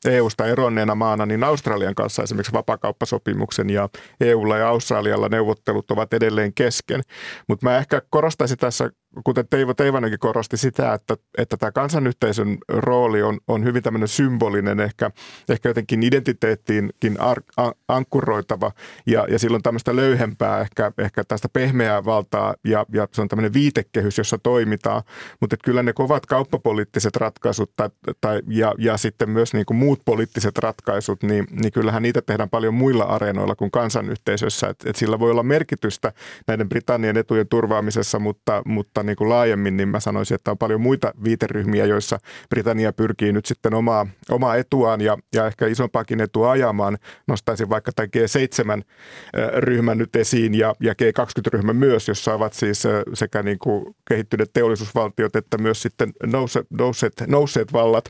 E U:sta eronneena maana, niin Australian kanssa esimerkiksi vapaakauppasopimuksen ja E U:lla ja Australialla neuvottelut ovat edelleen kesken. Mutta mä ehkä korostaisin tässä kuten Teivo Teivainenkin korosti sitä, että, että tämä kansainyhteisön rooli on, on hyvin tämmöinen symbolinen, ehkä, ehkä jotenkin identiteettiinkin ar, a, ankkuroitava ja, ja silloin tämmöistä löyhempää, ehkä, ehkä tästä pehmeää valtaa ja, ja se on tämmöinen viitekehys, jossa toimitaan, mutta kyllä ne kovat kauppapoliittiset ratkaisut tai, tai, ja, ja sitten myös niin kuin muut poliittiset ratkaisut, niin, niin kyllähän niitä tehdään paljon muilla areenoilla kuin kansainyhteisössä, että et sillä voi olla merkitystä näiden Britannian etujen turvaamisessa, mutta, mutta niin kuin laajemmin, niin mä sanoisin, että on paljon muita viiteryhmiä, joissa Britannia pyrkii nyt sitten omaa, omaa etuaan ja, ja ehkä isompaakin etua ajamaan. Nostaisin vaikka tämän G seitsemän -ryhmän nyt esiin ja, ja G kaksikymmentä -ryhmä myös, jossa ovat siis sekä niin kuin kehittyneet teollisuusvaltiot että myös sitten nouse, nousseet, nousseet vallat.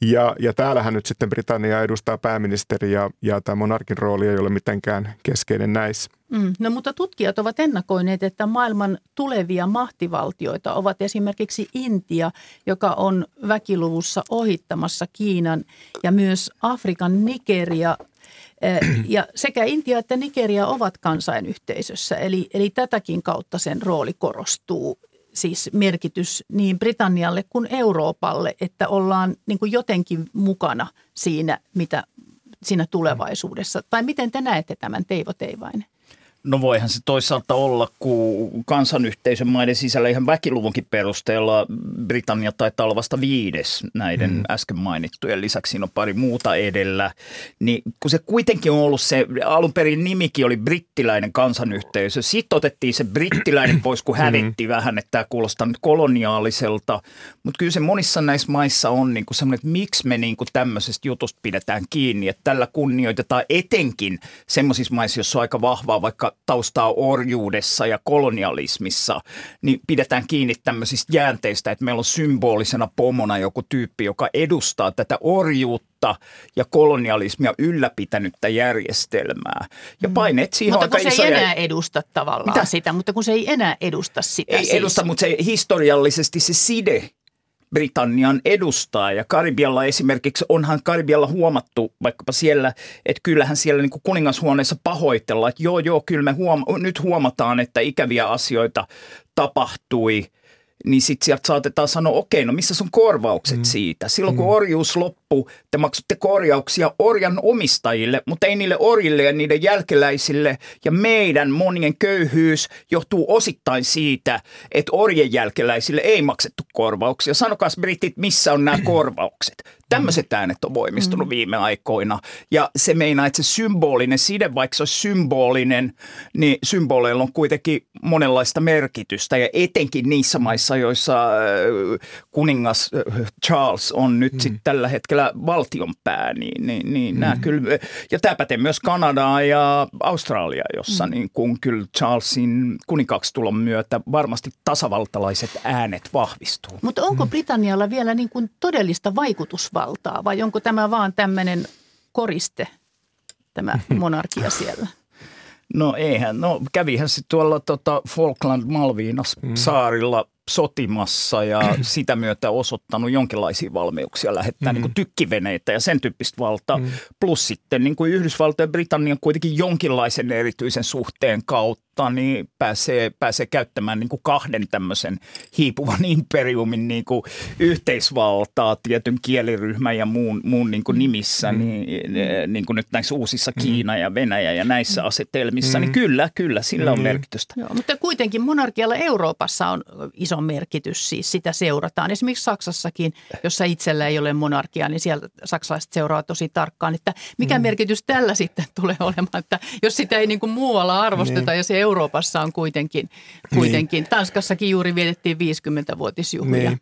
Ja, ja täällähän nyt sitten Britannia edustaa pääministeri ja, ja tämä monarkin rooli ei ole mitenkään keskeinen näissä. Mm, no mutta tutkijat ovat ennakoineet, että maailman tulevia mahtivaltioita ovat esimerkiksi Intia, joka on väkiluvussa ohittamassa Kiinan ja myös Afrikan Nigeria. Ja sekä Intia että Nigeria ovat kansainyhteisössä, eli, eli tätäkin kautta sen rooli korostuu. Siis merkitys niin Britannialle kuin Euroopalle, että ollaan niin kuin jotenkin mukana siinä, mitä, siinä tulevaisuudessa. Tai miten te näette tämän, Teivo Teivainen? No voihan se toisaalta olla, kun kansanyhteisön maiden sisällä ihan väkiluvunkin perusteella Britannia taitaa olla vasta viides näiden mm. äsken mainittujen lisäksi. Siinä on pari muuta edellä. Niin kun se kuitenkin on ollut se, alun perin nimikin oli brittiläinen kansanyhteisö. Sitten otettiin se brittiläinen pois, kun hävitti mm. vähän, että tämä kuulostaa nyt koloniaaliselta. Mutta kyllä se monissa näissä maissa on niin semmoinen, että miksi me niin tämmöisestä jutusta pidetään kiinni. Että tällä kunnioitetaan etenkin semmoisissa maissa, joissa on aika vahvaa vaikka taustaa orjuudessa ja kolonialismissa, niin pidetään kiinni tämmöisistä jäänteistä, että meillä on symbolisena pomona joku tyyppi, joka edustaa tätä orjuutta ja kolonialismia ylläpitänyttä järjestelmää. Ja paineet siihen mm. aika isoja. Mutta kun se ei enää edusta tavallaan Mitä? sitä, mutta kun se ei enää edusta sitä. Ei siis. edusta, mutta se historiallisesti se side Britannian edustaa ja Karibialla esimerkiksi onhan Karibialla huomattu vaikkapa siellä, että kyllähän siellä niin kuin kuningashuoneessa pahoitellaan, että joo joo kyllä me huoma- nyt huomataan, että ikäviä asioita tapahtui, niin sitten sieltä saatetaan sanoa, okei, no missä on korvaukset mm. siitä? Silloin kun mm. orjuus loppuu, te maksatte korjauksia orjan omistajille, mutta ei niille orjille ja niiden jälkeläisille. Ja meidän monien köyhyys johtuu osittain siitä, että orjen jälkeläisille ei maksettu korvauksia. Sanokaas britit, missä on nämä korvaukset? Tämmöiset äänet on voimistunut mm. viime aikoina. Ja se meinaa, että se symbolinen side, vaikka se olisi symbolinen, niin symboleilla on kuitenkin monenlaista merkitystä. Ja etenkin niissä maissa, joissa kuningas Charles on nyt mm. sit tällä hetkellä valtionpää. Niin, niin, niin mm. nämä kyllä, ja tämä pätee myös Kanadaan ja Australiaan, jossa mm. niin kun kyllä Charlesin kuninkaksi tulon myötä varmasti tasavaltalaiset äänet vahvistuu. Mutta onko Britannialla vielä niin kuin todellista vaikutusvaltaa? Valtaa, vai onko tämä vaan tämmöinen koriste, tämä monarkia siellä? No eihän, no kävihän se tuolla tota Falkland-Malvinas-saarilla mm. sotimassa ja sitä myötä osoittanut jonkinlaisia valmiuksia lähettää mm. niin kuin tykkiveneitä ja sen tyyppistä valtaa. Mm. Plus sitten niin kuin Yhdysvaltojen ja Britannian kuitenkin jonkinlaisen erityisen suhteen kautta niin pääsee, pääsee käyttämään niin kuin kahden tämmöisen hiipuvan imperiumin niin kuin yhteisvaltaa tietyn kieliryhmän ja muun, muun niin kuin nimissä, mm. niin, niin kuin nyt näissä uusissa mm. Kiina ja Venäjä ja näissä asetelmissa, mm. niin kyllä, kyllä, sillä mm. on merkitystä. Joo, mutta kuitenkin monarkialla Euroopassa on iso merkitys, siis sitä seurataan. Esimerkiksi Saksassakin, jossa itsellä ei ole monarkiaa, niin siellä saksalaiset seuraa tosi tarkkaan, että mikä mm. merkitys tällä sitten tulee olemaan, että jos sitä ei niin kuin muualla arvosteta niin. Ja se Euroopassa on kuitenkin, kuitenkin. Niin. Tanskassakin juuri vietettiin viisikymmentävuotisjuhlia. Niin.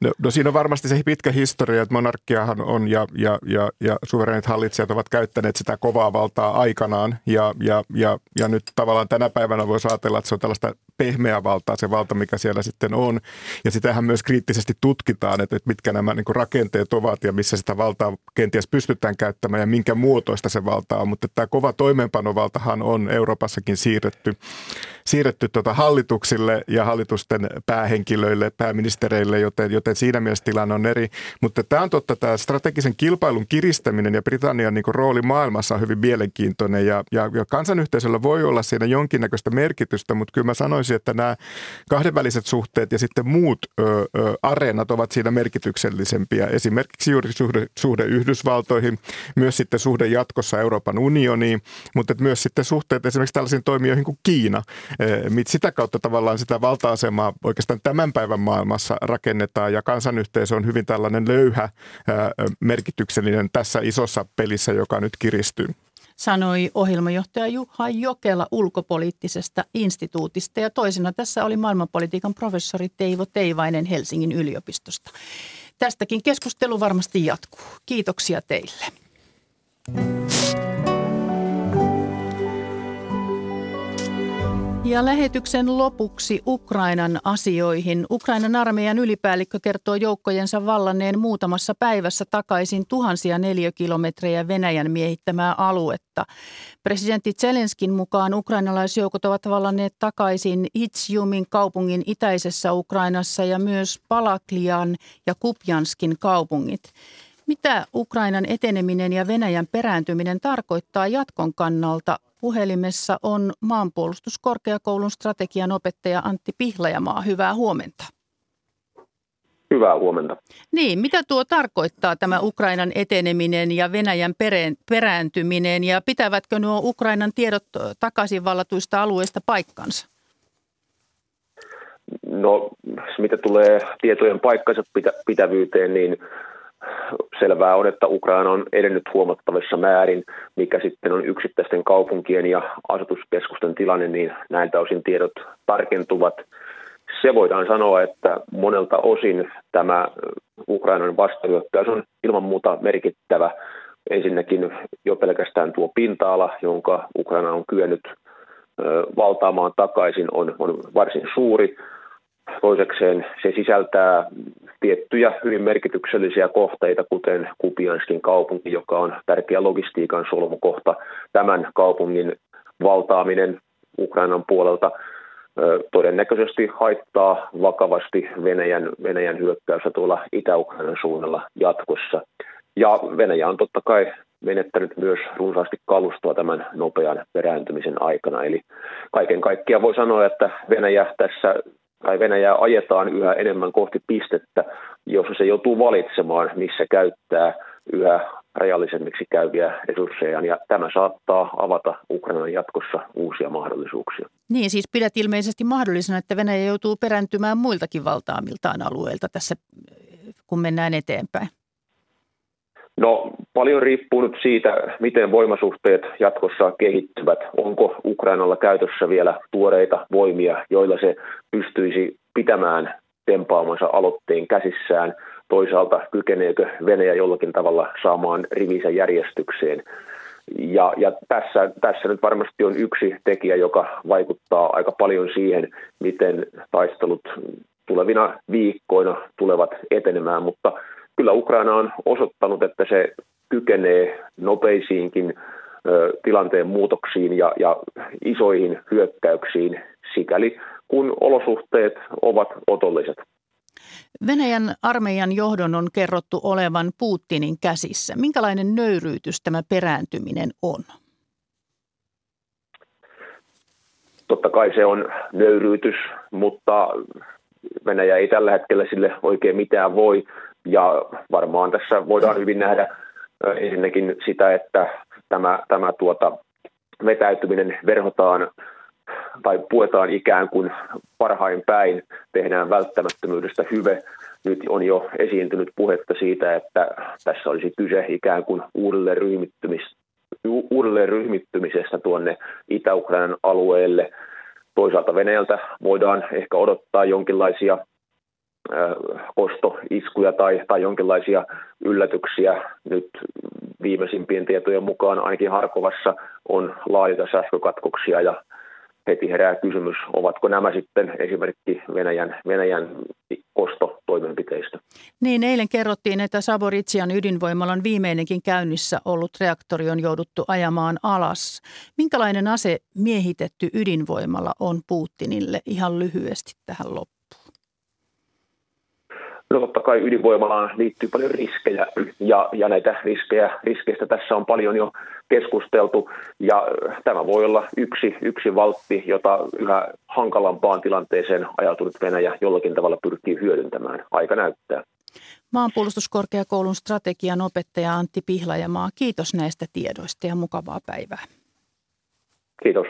No, no siinä on varmasti se pitkä historia, että monarkkiahan on ja, ja, ja, ja suverenit hallitsijat ovat käyttäneet sitä kovaa valtaa aikanaan ja, ja, ja, ja nyt tavallaan tänä päivänä voisi ajatella, että se on tällaista pehmeää valtaa, se valta, mikä siellä sitten on. Ja sitähän myös kriittisesti tutkitaan, että mitkä nämä niin kuin rakenteet ovat ja missä sitä valtaa kenties pystytään käyttämään ja minkä muotoista se valtaa on. Mutta tämä kova toimeenpanovaltahan on Euroopassakin siirretty, siirretty tuota hallituksille ja hallitusten päähenkilöille, pääministereille, joten, joten siinä mielessä tilanne on eri. Mutta tämä on totta, tämä strategisen kilpailun kiristäminen ja Britannian niin kuin rooli maailmassa on hyvin mielenkiintoinen ja, ja, ja kansanyhteisöllä voi olla siinä jonkinnäköistä merkitystä, mutta kyllä mä sanoisin, että nämä kahdenväliset suhteet ja sitten muut ö, ö, areenat ovat siinä merkityksellisempiä. Esimerkiksi juuri suhde, suhde Yhdysvaltoihin, myös sitten suhde jatkossa Euroopan unioniin, mutta myös sitten suhteet esimerkiksi tällaisiin toimijoihin kuin Kiina. Sitä kautta tavallaan sitä valta-asemaa oikeastaan tämän päivän maailmassa rakennetaan ja kansanyhteisö on hyvin tällainen löyhä merkityksellinen tässä isossa pelissä, joka nyt kiristyy. Sanoi ohjelmajohtaja Juha Jokela Ulkopoliittisesta instituutista ja toisena tässä oli maailmanpolitiikan professori Teivo Teivainen Helsingin yliopistosta. Tästäkin keskustelu varmasti jatkuu. Kiitoksia teille. Ja lähetyksen lopuksi Ukrainan asioihin. Ukrainan armeijan ylipäällikkö kertoo joukkojensa vallanneen muutamassa päivässä takaisin tuhansia neliökilometrejä Venäjän miehittämää aluetta. Presidentti Zelenskin mukaan ukrainalaisjoukot ovat vallanneet takaisin Itsjumin kaupungin itäisessä Ukrainassa ja myös Palaklian ja Kupjanskin kaupungit. Mitä Ukrainan eteneminen ja Venäjän perääntyminen tarkoittaa jatkon kannalta? Puhelimessa on Maanpuolustuskorkeakoulun strategian opettaja Antti Pihlajamaa. Hyvää huomenta. Hyvää huomenta. Niin, mitä tuo tarkoittaa tämä Ukrainan eteneminen ja Venäjän perääntyminen ja pitävätkö nuo Ukrainan tiedot takaisin vallatuista alueista paikkansa? No, mitä tulee tietojen paikkansa pitä, pitävyyteen, niin selvää on, että Ukraina on edennyt huomattavissa määrin, mikä sitten on yksittäisten kaupunkien ja asutuskeskusten tilanne, niin näiltä osin tiedot tarkentuvat. Se voidaan sanoa, että monelta osin tämä Ukrainan vastahyökkäys on ilman muuta merkittävä. Ensinnäkin jo pelkästään tuo pinta-ala, jonka Ukraina on kyennyt valtaamaan takaisin, on, on varsin suuri. Toisekseen se sisältää tiettyjä hyvin merkityksellisiä kohteita, kuten Kupianskin kaupunki, joka on tärkeä logistiikan solmukohta. Tämän kaupungin valtaaminen Ukrainan puolelta ö, todennäköisesti haittaa vakavasti Venäjän, Venäjän hyökkäystä tuolla Itä-Ukrainan suunnalla jatkossa. Ja Venäjä on totta kai menettänyt myös runsaasti kalustoa tämän nopean perääntymisen aikana. Eli kaiken kaikkiaan voi sanoa, että Venäjä tässä... tai Venäjää ajetaan yhä enemmän kohti pistettä, jossa se joutuu valitsemaan, missä käyttää yhä rajallisemmiksi käyviä resurssejaan. Ja tämä saattaa avata Ukrainan jatkossa uusia mahdollisuuksia. Niin, siis pidät ilmeisesti mahdollisena, että Venäjä joutuu perääntymään muiltakin valtaamiltaan alueilta tässä, kun mennään eteenpäin. No, paljon riippuu nyt siitä, miten voimasuhteet jatkossa kehittyvät. Onko Ukrainalla käytössä vielä tuoreita voimia, joilla se pystyisi pitämään tempaamansa aloitteen käsissään? Toisaalta kykeneekö Venäjä jollakin tavalla saamaan rivinsä järjestykseen? Ja, ja tässä, tässä nyt varmasti on yksi tekijä, joka vaikuttaa aika paljon siihen, miten taistelut tulevina viikkoina tulevat etenemään, mutta kyllä Ukraina on osoittanut, että se kykenee nopeisiinkin ö, tilanteen muutoksiin ja, ja isoihin hyökkäyksiin, sikäli kun olosuhteet ovat otolliset. Venäjän armeijan johdon on kerrottu olevan Putinin käsissä. Minkälainen nöyryytys tämä perääntyminen on? Totta kai se on nöyryytys, mutta Venäjä ei tällä hetkellä sille oikein mitään voi. Ja varmaan tässä voidaan hyvin nähdä ensinnäkin sitä, että tämä, tämä tuota vetäytyminen verhotaan tai puetaan ikään kuin parhain päin, tehdään välttämättömyydestä hyve. Nyt on jo esiintynyt puhetta siitä, että tässä olisi kyse ikään kuin uudelleen ryhmittymisestä, uudelleen ryhmittymisestä tuonne Itä-Ukrainan alueelle. Toisaalta Venäjältä voidaan ehkä odottaa jonkinlaisia kostoiskuja tai, tai jonkinlaisia yllätyksiä. Nyt viimeisimpien tietojen mukaan ainakin Harkovassa on laajoja sähkökatkoksia ja heti herää kysymys, ovatko nämä sitten esimerkiksi Venäjän, Venäjän kostotoimenpiteistä. Niin, eilen kerrottiin, että Zaporizhzhian ydinvoimalan viimeinenkin käynnissä ollut reaktori on jouduttu ajamaan alas. Minkälainen ase miehitetty ydinvoimala on Putinille ihan lyhyesti tähän loppuun? No totta kai ydinvoimalaan liittyy paljon riskejä ja, ja näitä riskejä, riskeistä tässä on paljon jo keskusteltu ja tämä voi olla yksi, yksi valtti, jota yhä hankalampaan tilanteeseen ajautunut Venäjä jollakin tavalla pyrkii hyödyntämään. Aika näyttää. Maanpuolustuskorkeakoulun strategian opettaja Antti Pihlajamaa, kiitos näistä tiedoista ja mukavaa päivää. Kiitos.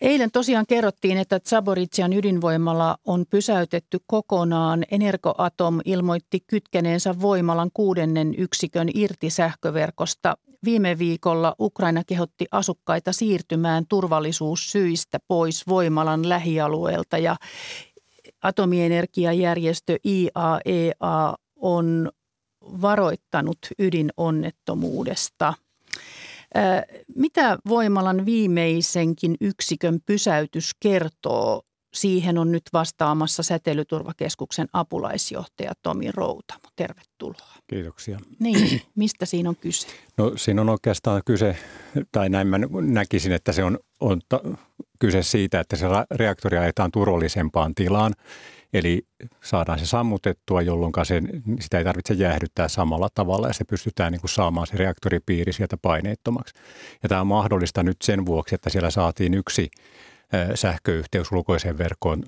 Eilen tosiaan kerrottiin, että Zaporizhzhian ydinvoimala on pysäytetty kokonaan. Energoatom ilmoitti kytkeneensä voimalan kuudennen yksikön irti sähköverkosta. Viime viikolla Ukraina kehotti asukkaita siirtymään turvallisuussyistä pois voimalan lähialueelta ja atomienergiajärjestö I A E A on varoittanut ydinonnettomuudesta. Mitä voimalan viimeisenkin yksikön pysäytys kertoo? Siihen on nyt vastaamassa Säteilyturvakeskuksen apulaisjohtaja Tomi Routamo. Tervetuloa. Kiitoksia. Niin, mistä siinä on kyse? No siinä on oikeastaan kyse, tai näin mä näkisin, että se on, on ta, kyse siitä, että se reaktori ajetaan turvallisempaan tilaan. Eli saadaan se sammutettua, jolloin sen, sitä ei tarvitse jäähdyttää samalla tavalla ja se pystytään niin kuin saamaan se reaktoripiiri sieltä paineettomaksi. Ja tämä on mahdollista nyt sen vuoksi, että siellä saatiin yksi sähköyhteys ulkoiseen verkkoon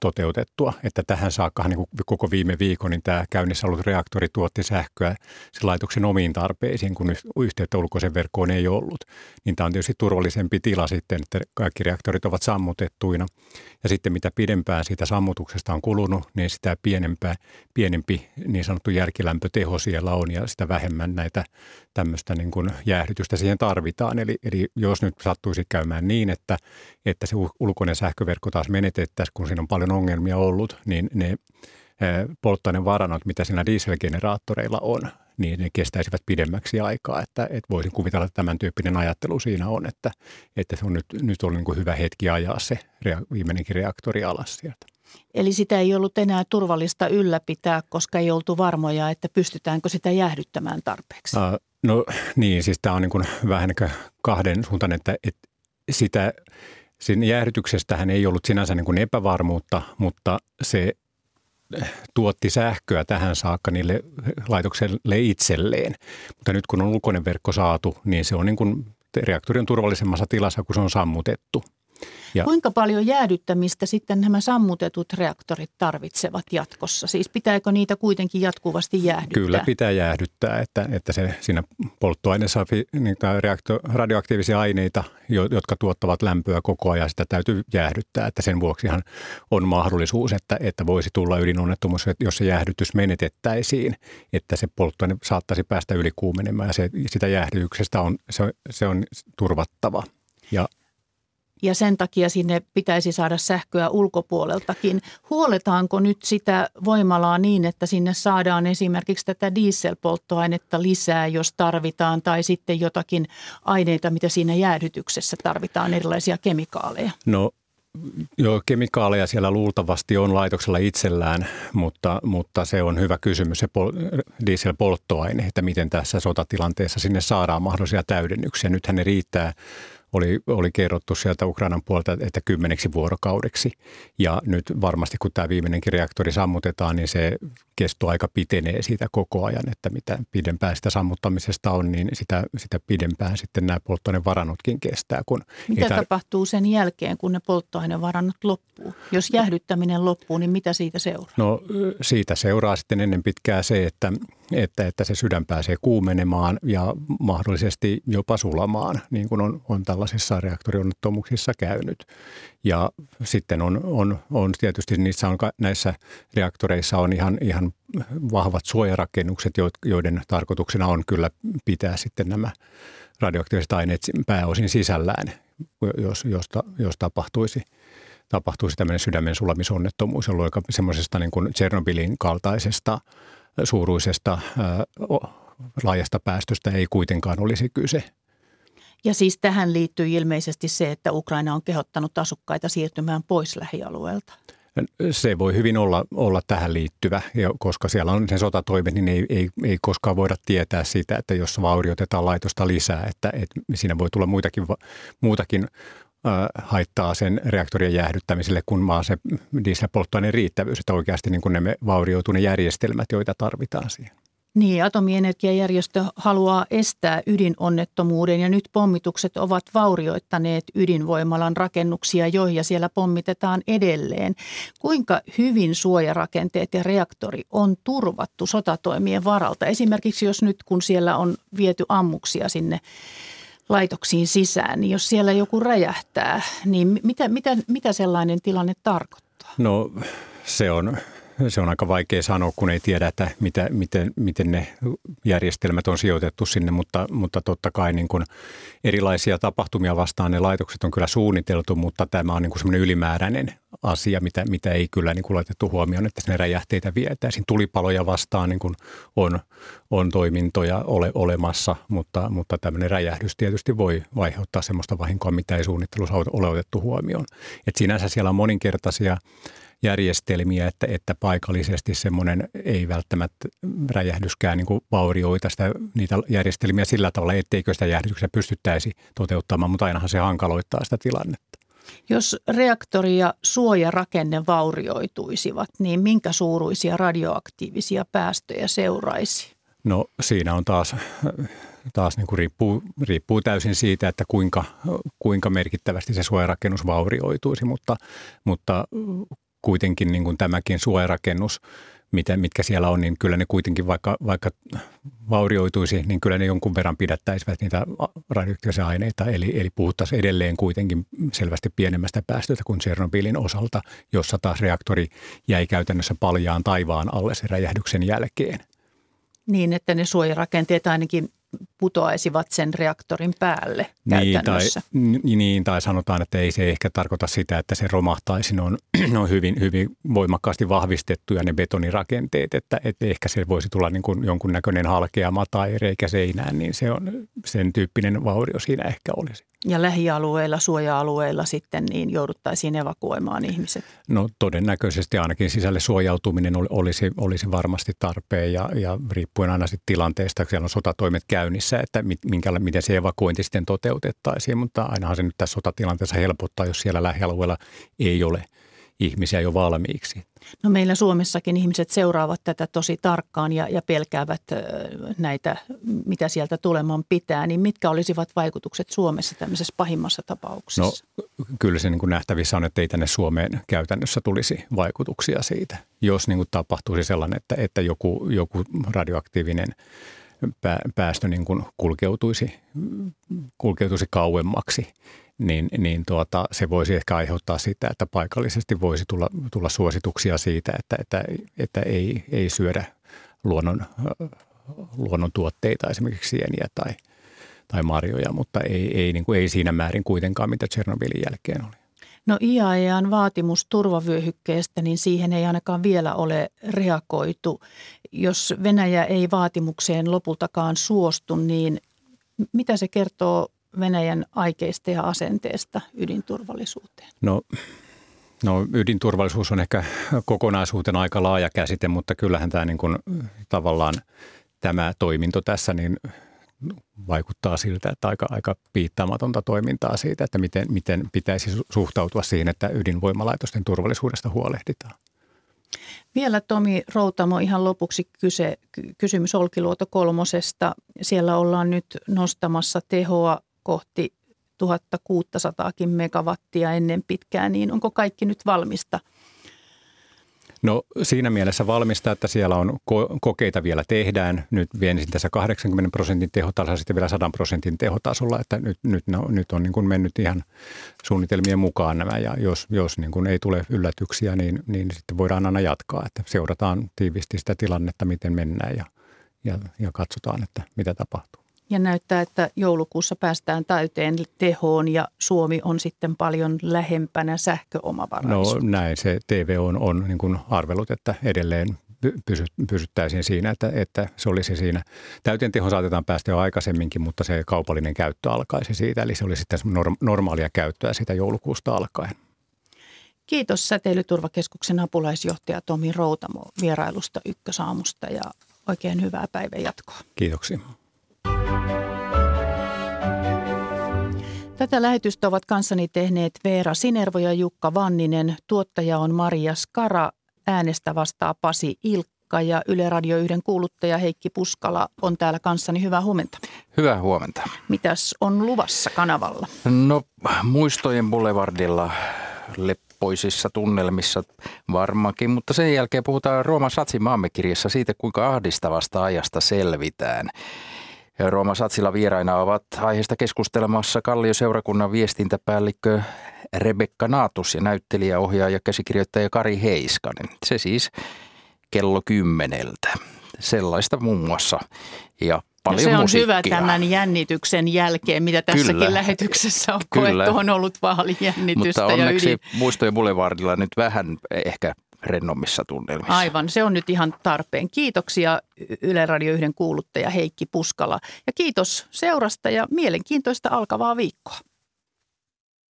toteutettua. Että tähän saakka niin koko viime viikon niin tämä käynnissä ollut reaktori tuotti sähköä sen laitoksen omiin tarpeisiin, kun yhteyttä ulkoiseen verkkoon ei ollut. Niin tämä on tietysti turvallisempi tila sitten, että kaikki reaktorit ovat sammutettuina. Ja sitten mitä pidempään siitä sammutuksesta on kulunut, niin sitä pienempää, pienempi niin sanottu järkilämpöteho siellä on ja sitä vähemmän näitä tämmöistä niin kuin jäähdytystä siihen tarvitaan. Eli, eli jos nyt sattuisi käymään niin, että, että se ulkoinen sähköverkko taas menetettäisiin, kun siinä on paljon ongelmia ollut, niin ne polttoainevarannot, mitä siinä dieselgeneraattoreilla on, niin ne kestäisivät pidemmäksi aikaa. Että, että voisin kuvitella, että tämän tyyppinen ajattelu siinä on, että, että se on nyt, nyt ollut niin kuin hyvä hetki ajaa se viimeinenkin reaktori alas sieltä. Eli sitä ei ollut enää turvallista ylläpitää, koska ei oltu varmoja, että pystytäänkö sitä jäähdyttämään tarpeeksi. Äh, no niin, siis tämä on niin kuin vähän niin kuin kahden suuntaan, että, että sitä... Sen jäähdytyksestähän ei ollut sinänsä niin kuin epävarmuutta, mutta se tuotti sähköä tähän saakka niille laitokselle itselleen. Mutta nyt kun on ulkoinen verkko saatu, niin se on niin kuin reaktori on turvallisemmassa tilassa, kun se on sammutettu. Ja kuinka paljon jäähdyttämistä sitten nämä sammutetut reaktorit tarvitsevat jatkossa? Siis pitääkö niitä kuitenkin jatkuvasti jäähdyttää? Kyllä pitää jäähdyttää, että, että se, siinä polttoaineessa on niitä reaktor, radioaktiivisia aineita, jotka tuottavat lämpöä koko ajan. Sitä täytyy jäähdyttää, että sen vuoksihan on mahdollisuus, että, että voisi tulla ydinonnettomuus, jos se jäähdytys menetettäisiin, että se polttoaine saattaisi päästä yli kuumenemaan ja se, sitä jäähdytyksestä on, se, se on turvattava. Ja Ja sen takia sinne pitäisi saada sähköä ulkopuoleltakin. Huoletaanko nyt sitä voimalaa niin, että sinne saadaan esimerkiksi tätä dieselpolttoainetta lisää, jos tarvitaan, tai sitten jotakin aineita, mitä siinä jäähdytyksessä tarvitaan, erilaisia kemikaaleja? No joo, kemikaaleja siellä luultavasti on laitoksella itsellään, mutta, mutta se on hyvä kysymys, se pol- dieselpolttoaine, että miten tässä sotatilanteessa sinne saadaan mahdollisia täydennyksiä. Nythän ne riittää. Oli, oli kerrottu sieltä Ukrainan puolelta, että kymmeneksi vuorokaudeksi. Ja nyt varmasti, kun tämä viimeinenkin reaktori sammutetaan, niin se kestoaika pitenee siitä koko ajan. Että mitä pidempään sitä sammuttamisesta on, niin sitä, sitä pidempään sitten nämä polttoainevarannutkin kestää. Kun mitä tar- tapahtuu sen jälkeen, kun ne polttoainevarannut loppuu? Jos jäähdyttäminen loppuu, niin mitä siitä seuraa? No siitä seuraa sitten ennen pitkää se, että, että, että se sydän pääsee kuumenemaan ja mahdollisesti jopa sulamaan, niin kuin on, on tällaisissa reaktorionnettomuuksissa käynyt. Ja sitten on, on, on tietysti niissä on, näissä reaktoreissa on ihan, ihan vahvat suojarakennukset, joiden tarkoituksena on kyllä pitää sitten nämä radioaktiiviset aineet pääosin sisällään, jos, jos, jos tapahtuisi. Tapahtuisi tämmöinen sydämen sulamisonnettomuus, jolloin semmoisesta niin kuin Tsernobylin kaltaisesta suuruisesta ää, laajasta päästöstä ei kuitenkaan olisi kyse. Ja siis tähän liittyy ilmeisesti se, että Ukraina on kehottanut asukkaita siirtymään pois lähialueelta. Se voi hyvin olla, olla tähän liittyvä, ja koska siellä on ne sotatoimet, niin ei, ei, ei koskaan voida tietää sitä, että jos vaurioitetaan laitosta lisää, että, että siinä voi tulla muitakin, muutakin haittaa sen reaktorien jäähdyttämiselle, kun vaan se dieselpolttoaineen riittävyys, että oikeasti niin kun ne vaurioituneet järjestelmät, joita tarvitaan siihen. Niin, atomienergiajärjestö haluaa estää ydinonnettomuuden ja nyt pommitukset ovat vaurioittaneet ydinvoimalan rakennuksia, joihin siellä pommitetaan edelleen. Kuinka hyvin suojarakenteet ja reaktori on turvattu sotatoimien varalta? Esimerkiksi jos nyt kun siellä on viety ammuksia sinne laitoksiin sisään, niin jos siellä joku räjähtää, niin mitä, mitä, mitä sellainen tilanne tarkoittaa? No se on... Se on aika vaikea sanoa, kun ei tiedä, että mitä, miten, miten ne järjestelmät on sijoitettu sinne, mutta, mutta totta kai niin kuin erilaisia tapahtumia vastaan ne laitokset on kyllä suunniteltu, mutta tämä on niin kuin semmoinen ylimääräinen asia, mitä, mitä ei kyllä niin kuin laitettu huomioon, että sinne räjähteitä vietäisiin. Tulipaloja vastaan niin kuin on, on toimintoja ole, olemassa, mutta, mutta tämmöinen räjähdys tietysti voi aiheuttaa semmoista vahinkoa, mitä ei suunnittelussa ole otettu huomioon. Et sinänsä siellä on moninkertaisia järjestelmiä, että, että paikallisesti semmoinen ei välttämättä räjähdyskään niin kuin vaurioita sitä, niitä järjestelmiä sillä tavalla, etteikö sitä jäähdytyksiä pystyttäisi toteuttamaan, mutta ainahan se hankaloittaa sitä tilannetta. Jos reaktori ja suojarakenne vaurioituisivat, niin minkä suuruisia radioaktiivisia päästöjä seuraisi? No siinä on taas... Taas niin kuin riippuu, riippuu täysin siitä, että kuinka, kuinka merkittävästi se suojarakennus vaurioituisi, mutta, mutta kuitenkin niin kuin tämäkin suojarakennus, mitä, mitkä siellä on, niin kyllä ne kuitenkin vaikka, vaikka vaurioituisi, niin kyllä ne jonkun verran pidättäisivät niitä radioaktiivisia aineita. Eli, eli puhuttaisiin edelleen kuitenkin selvästi pienemmästä päästöstä kuin Tsernobylin osalta, jossa taas reaktori jäi käytännössä paljaan taivaan alle sen räjähdyksen jälkeen. Niin, että ne suojarakenteet ainakin putoaisivat sen reaktorin päälle käytännössä. Niin tai, niin, tai sanotaan, että ei se ehkä tarkoita sitä, että se romahtaisi. Ne on, ne on hyvin, hyvin voimakkaasti vahvistettuja ne betonirakenteet, että, että ehkä se voisi tulla niin kuin jonkunnäköinen halkeama tai reikä seinään, niin se on sen tyyppinen vaurio siinä ehkä olisi. Ja lähialueilla, suoja-alueilla sitten niin jouduttaisiin evakuoimaan ihmiset? No todennäköisesti ainakin sisälle suojautuminen olisi, olisi varmasti tarpeen ja, ja riippuen aina sitten tilanteesta, kun siellä on sotatoimet käynnissä, että minkäla- miten se evakuointi sitten toteutettaisiin, mutta ainahan se nyt tässä sotatilanteessa helpottaa, jos siellä lähialueella ei ole ihmisiä jo valmiiksi. No meillä Suomessakin ihmiset seuraavat tätä tosi tarkkaan ja, ja pelkäävät näitä, mitä sieltä tuleman pitää. Niin mitkä olisivat vaikutukset Suomessa tämmöisessä pahimmassa tapauksessa? No kyllä se niin kuin nähtävissä on, että ei tänne Suomeen käytännössä tulisi vaikutuksia siitä. Jos niin kuin tapahtuisi sellainen, että, että joku, joku radioaktiivinen päästö niin kuin kulkeutuisi, kulkeutuisi kauemmaksi, niin, niin tuota, se voisi ehkä aiheuttaa sitä, että paikallisesti voisi tulla, tulla suosituksia siitä, että, että, että ei, ei syödä luonnon, luonnon tuotteita, esimerkiksi sieniä tai, tai marjoja, mutta ei, ei, niin kuin, ei siinä määrin kuitenkaan, mitä Tsernobylin jälkeen oli. No I A E A:n vaatimus turvavyöhykkeestä, niin siihen ei ainakaan vielä ole reagoitu. Jos Venäjä ei vaatimukseen lopultakaan suostu, niin mitä se kertoo Venäjän aikeista ja asenteesta ydinturvallisuuteen? No, no ydinturvallisuus on ehkä kokonaisuutena aika laaja käsite, mutta kyllähän tämä niin kuin, tavallaan tämä toiminto tässä niin vaikuttaa siltä, että aika, aika piittaamatonta toimintaa siitä, että miten, miten pitäisi suhtautua siihen, että ydinvoimalaitosten turvallisuudesta huolehditaan. Vielä Tomi Routamo, ihan lopuksi kyse, kysymys Olkiluoto kolmosesta. Siellä ollaan nyt nostamassa tehoa kohti tuhatkuusisataakin megawattia ennen pitkään, niin onko kaikki nyt valmista? No siinä mielessä valmista, että siellä on ko- kokeita vielä tehdään. Nyt ensin tässä kahdeksankymmenen prosentin tehotasolla, sitten vielä sadan prosentin tehotasolla, että nyt, nyt, no, nyt on niin kuin mennyt ihan suunnitelmien mukaan nämä. Ja jos, jos niin kuin ei tule yllätyksiä, niin, niin sitten voidaan aina jatkaa, että seurataan tiiviisti sitä tilannetta, miten mennään ja, ja, ja katsotaan, että mitä tapahtuu. Ja näyttää, että joulukuussa päästään täyteen tehoon ja Suomi on sitten paljon lähempänä sähköomavaraisuutta. No näin, se T V O on, on niin kuin arvellut, että edelleen pysy, pysyttäisiin siinä, että, että se olisi siinä. Täyteen tehoon saatetaan päästä jo aikaisemminkin, mutta se kaupallinen käyttö alkaisi siitä, eli se olisi sitten normaalia käyttöä sitä joulukuusta alkaen. Kiitos Säteilyturvakeskuksen apulaisjohtaja Tomi Routamo vierailusta Ykkösaamusta ja oikein hyvää päivänjatkoa. Kiitoksia. Tätä lähetystä ovat kanssani tehneet Veera Sinervo ja Jukka Vanninen. Tuottaja on Maria Skara, äänestä vastaa Pasi Ilkka ja Yle Radio yhden kuuluttaja Heikki Puskala on täällä kanssani. Hyvää huomenta. Hyvää huomenta. Mitäs on luvassa kanavalla? No muistojen boulevardilla leppoisissa tunnelmissa varmaankin, mutta sen jälkeen puhutaan Rooman satsin maamekirjassa siitä, kuinka ahdistavasta ajasta selvitään. Rooman satsilla vieraina ovat aiheesta keskustelemassa Kallioseurakunnan viestintäpäällikkö Rebekka Naatus ja näyttelijä, ohjaaja, käsikirjoittaja Kari Heiskanen. Se siis kello kymmeneltä. Sellaista muun muassa ja paljon musiikkia. No se on musiikkia. Hyvä tämän jännityksen jälkeen, mitä tässäkin Kyllä. lähetyksessä on Kyllä. koettu. On ollut vaalijännitystä. Mutta onneksi ydin... muistojen boulevardilla nyt vähän ehkä rennommissa tunnelmissa. Aivan, se on nyt ihan tarpeen. Kiitoksia Yle Radio yhden kuuluttaja Heikki Puskala ja kiitos seurasta ja mielenkiintoista alkavaa viikkoa.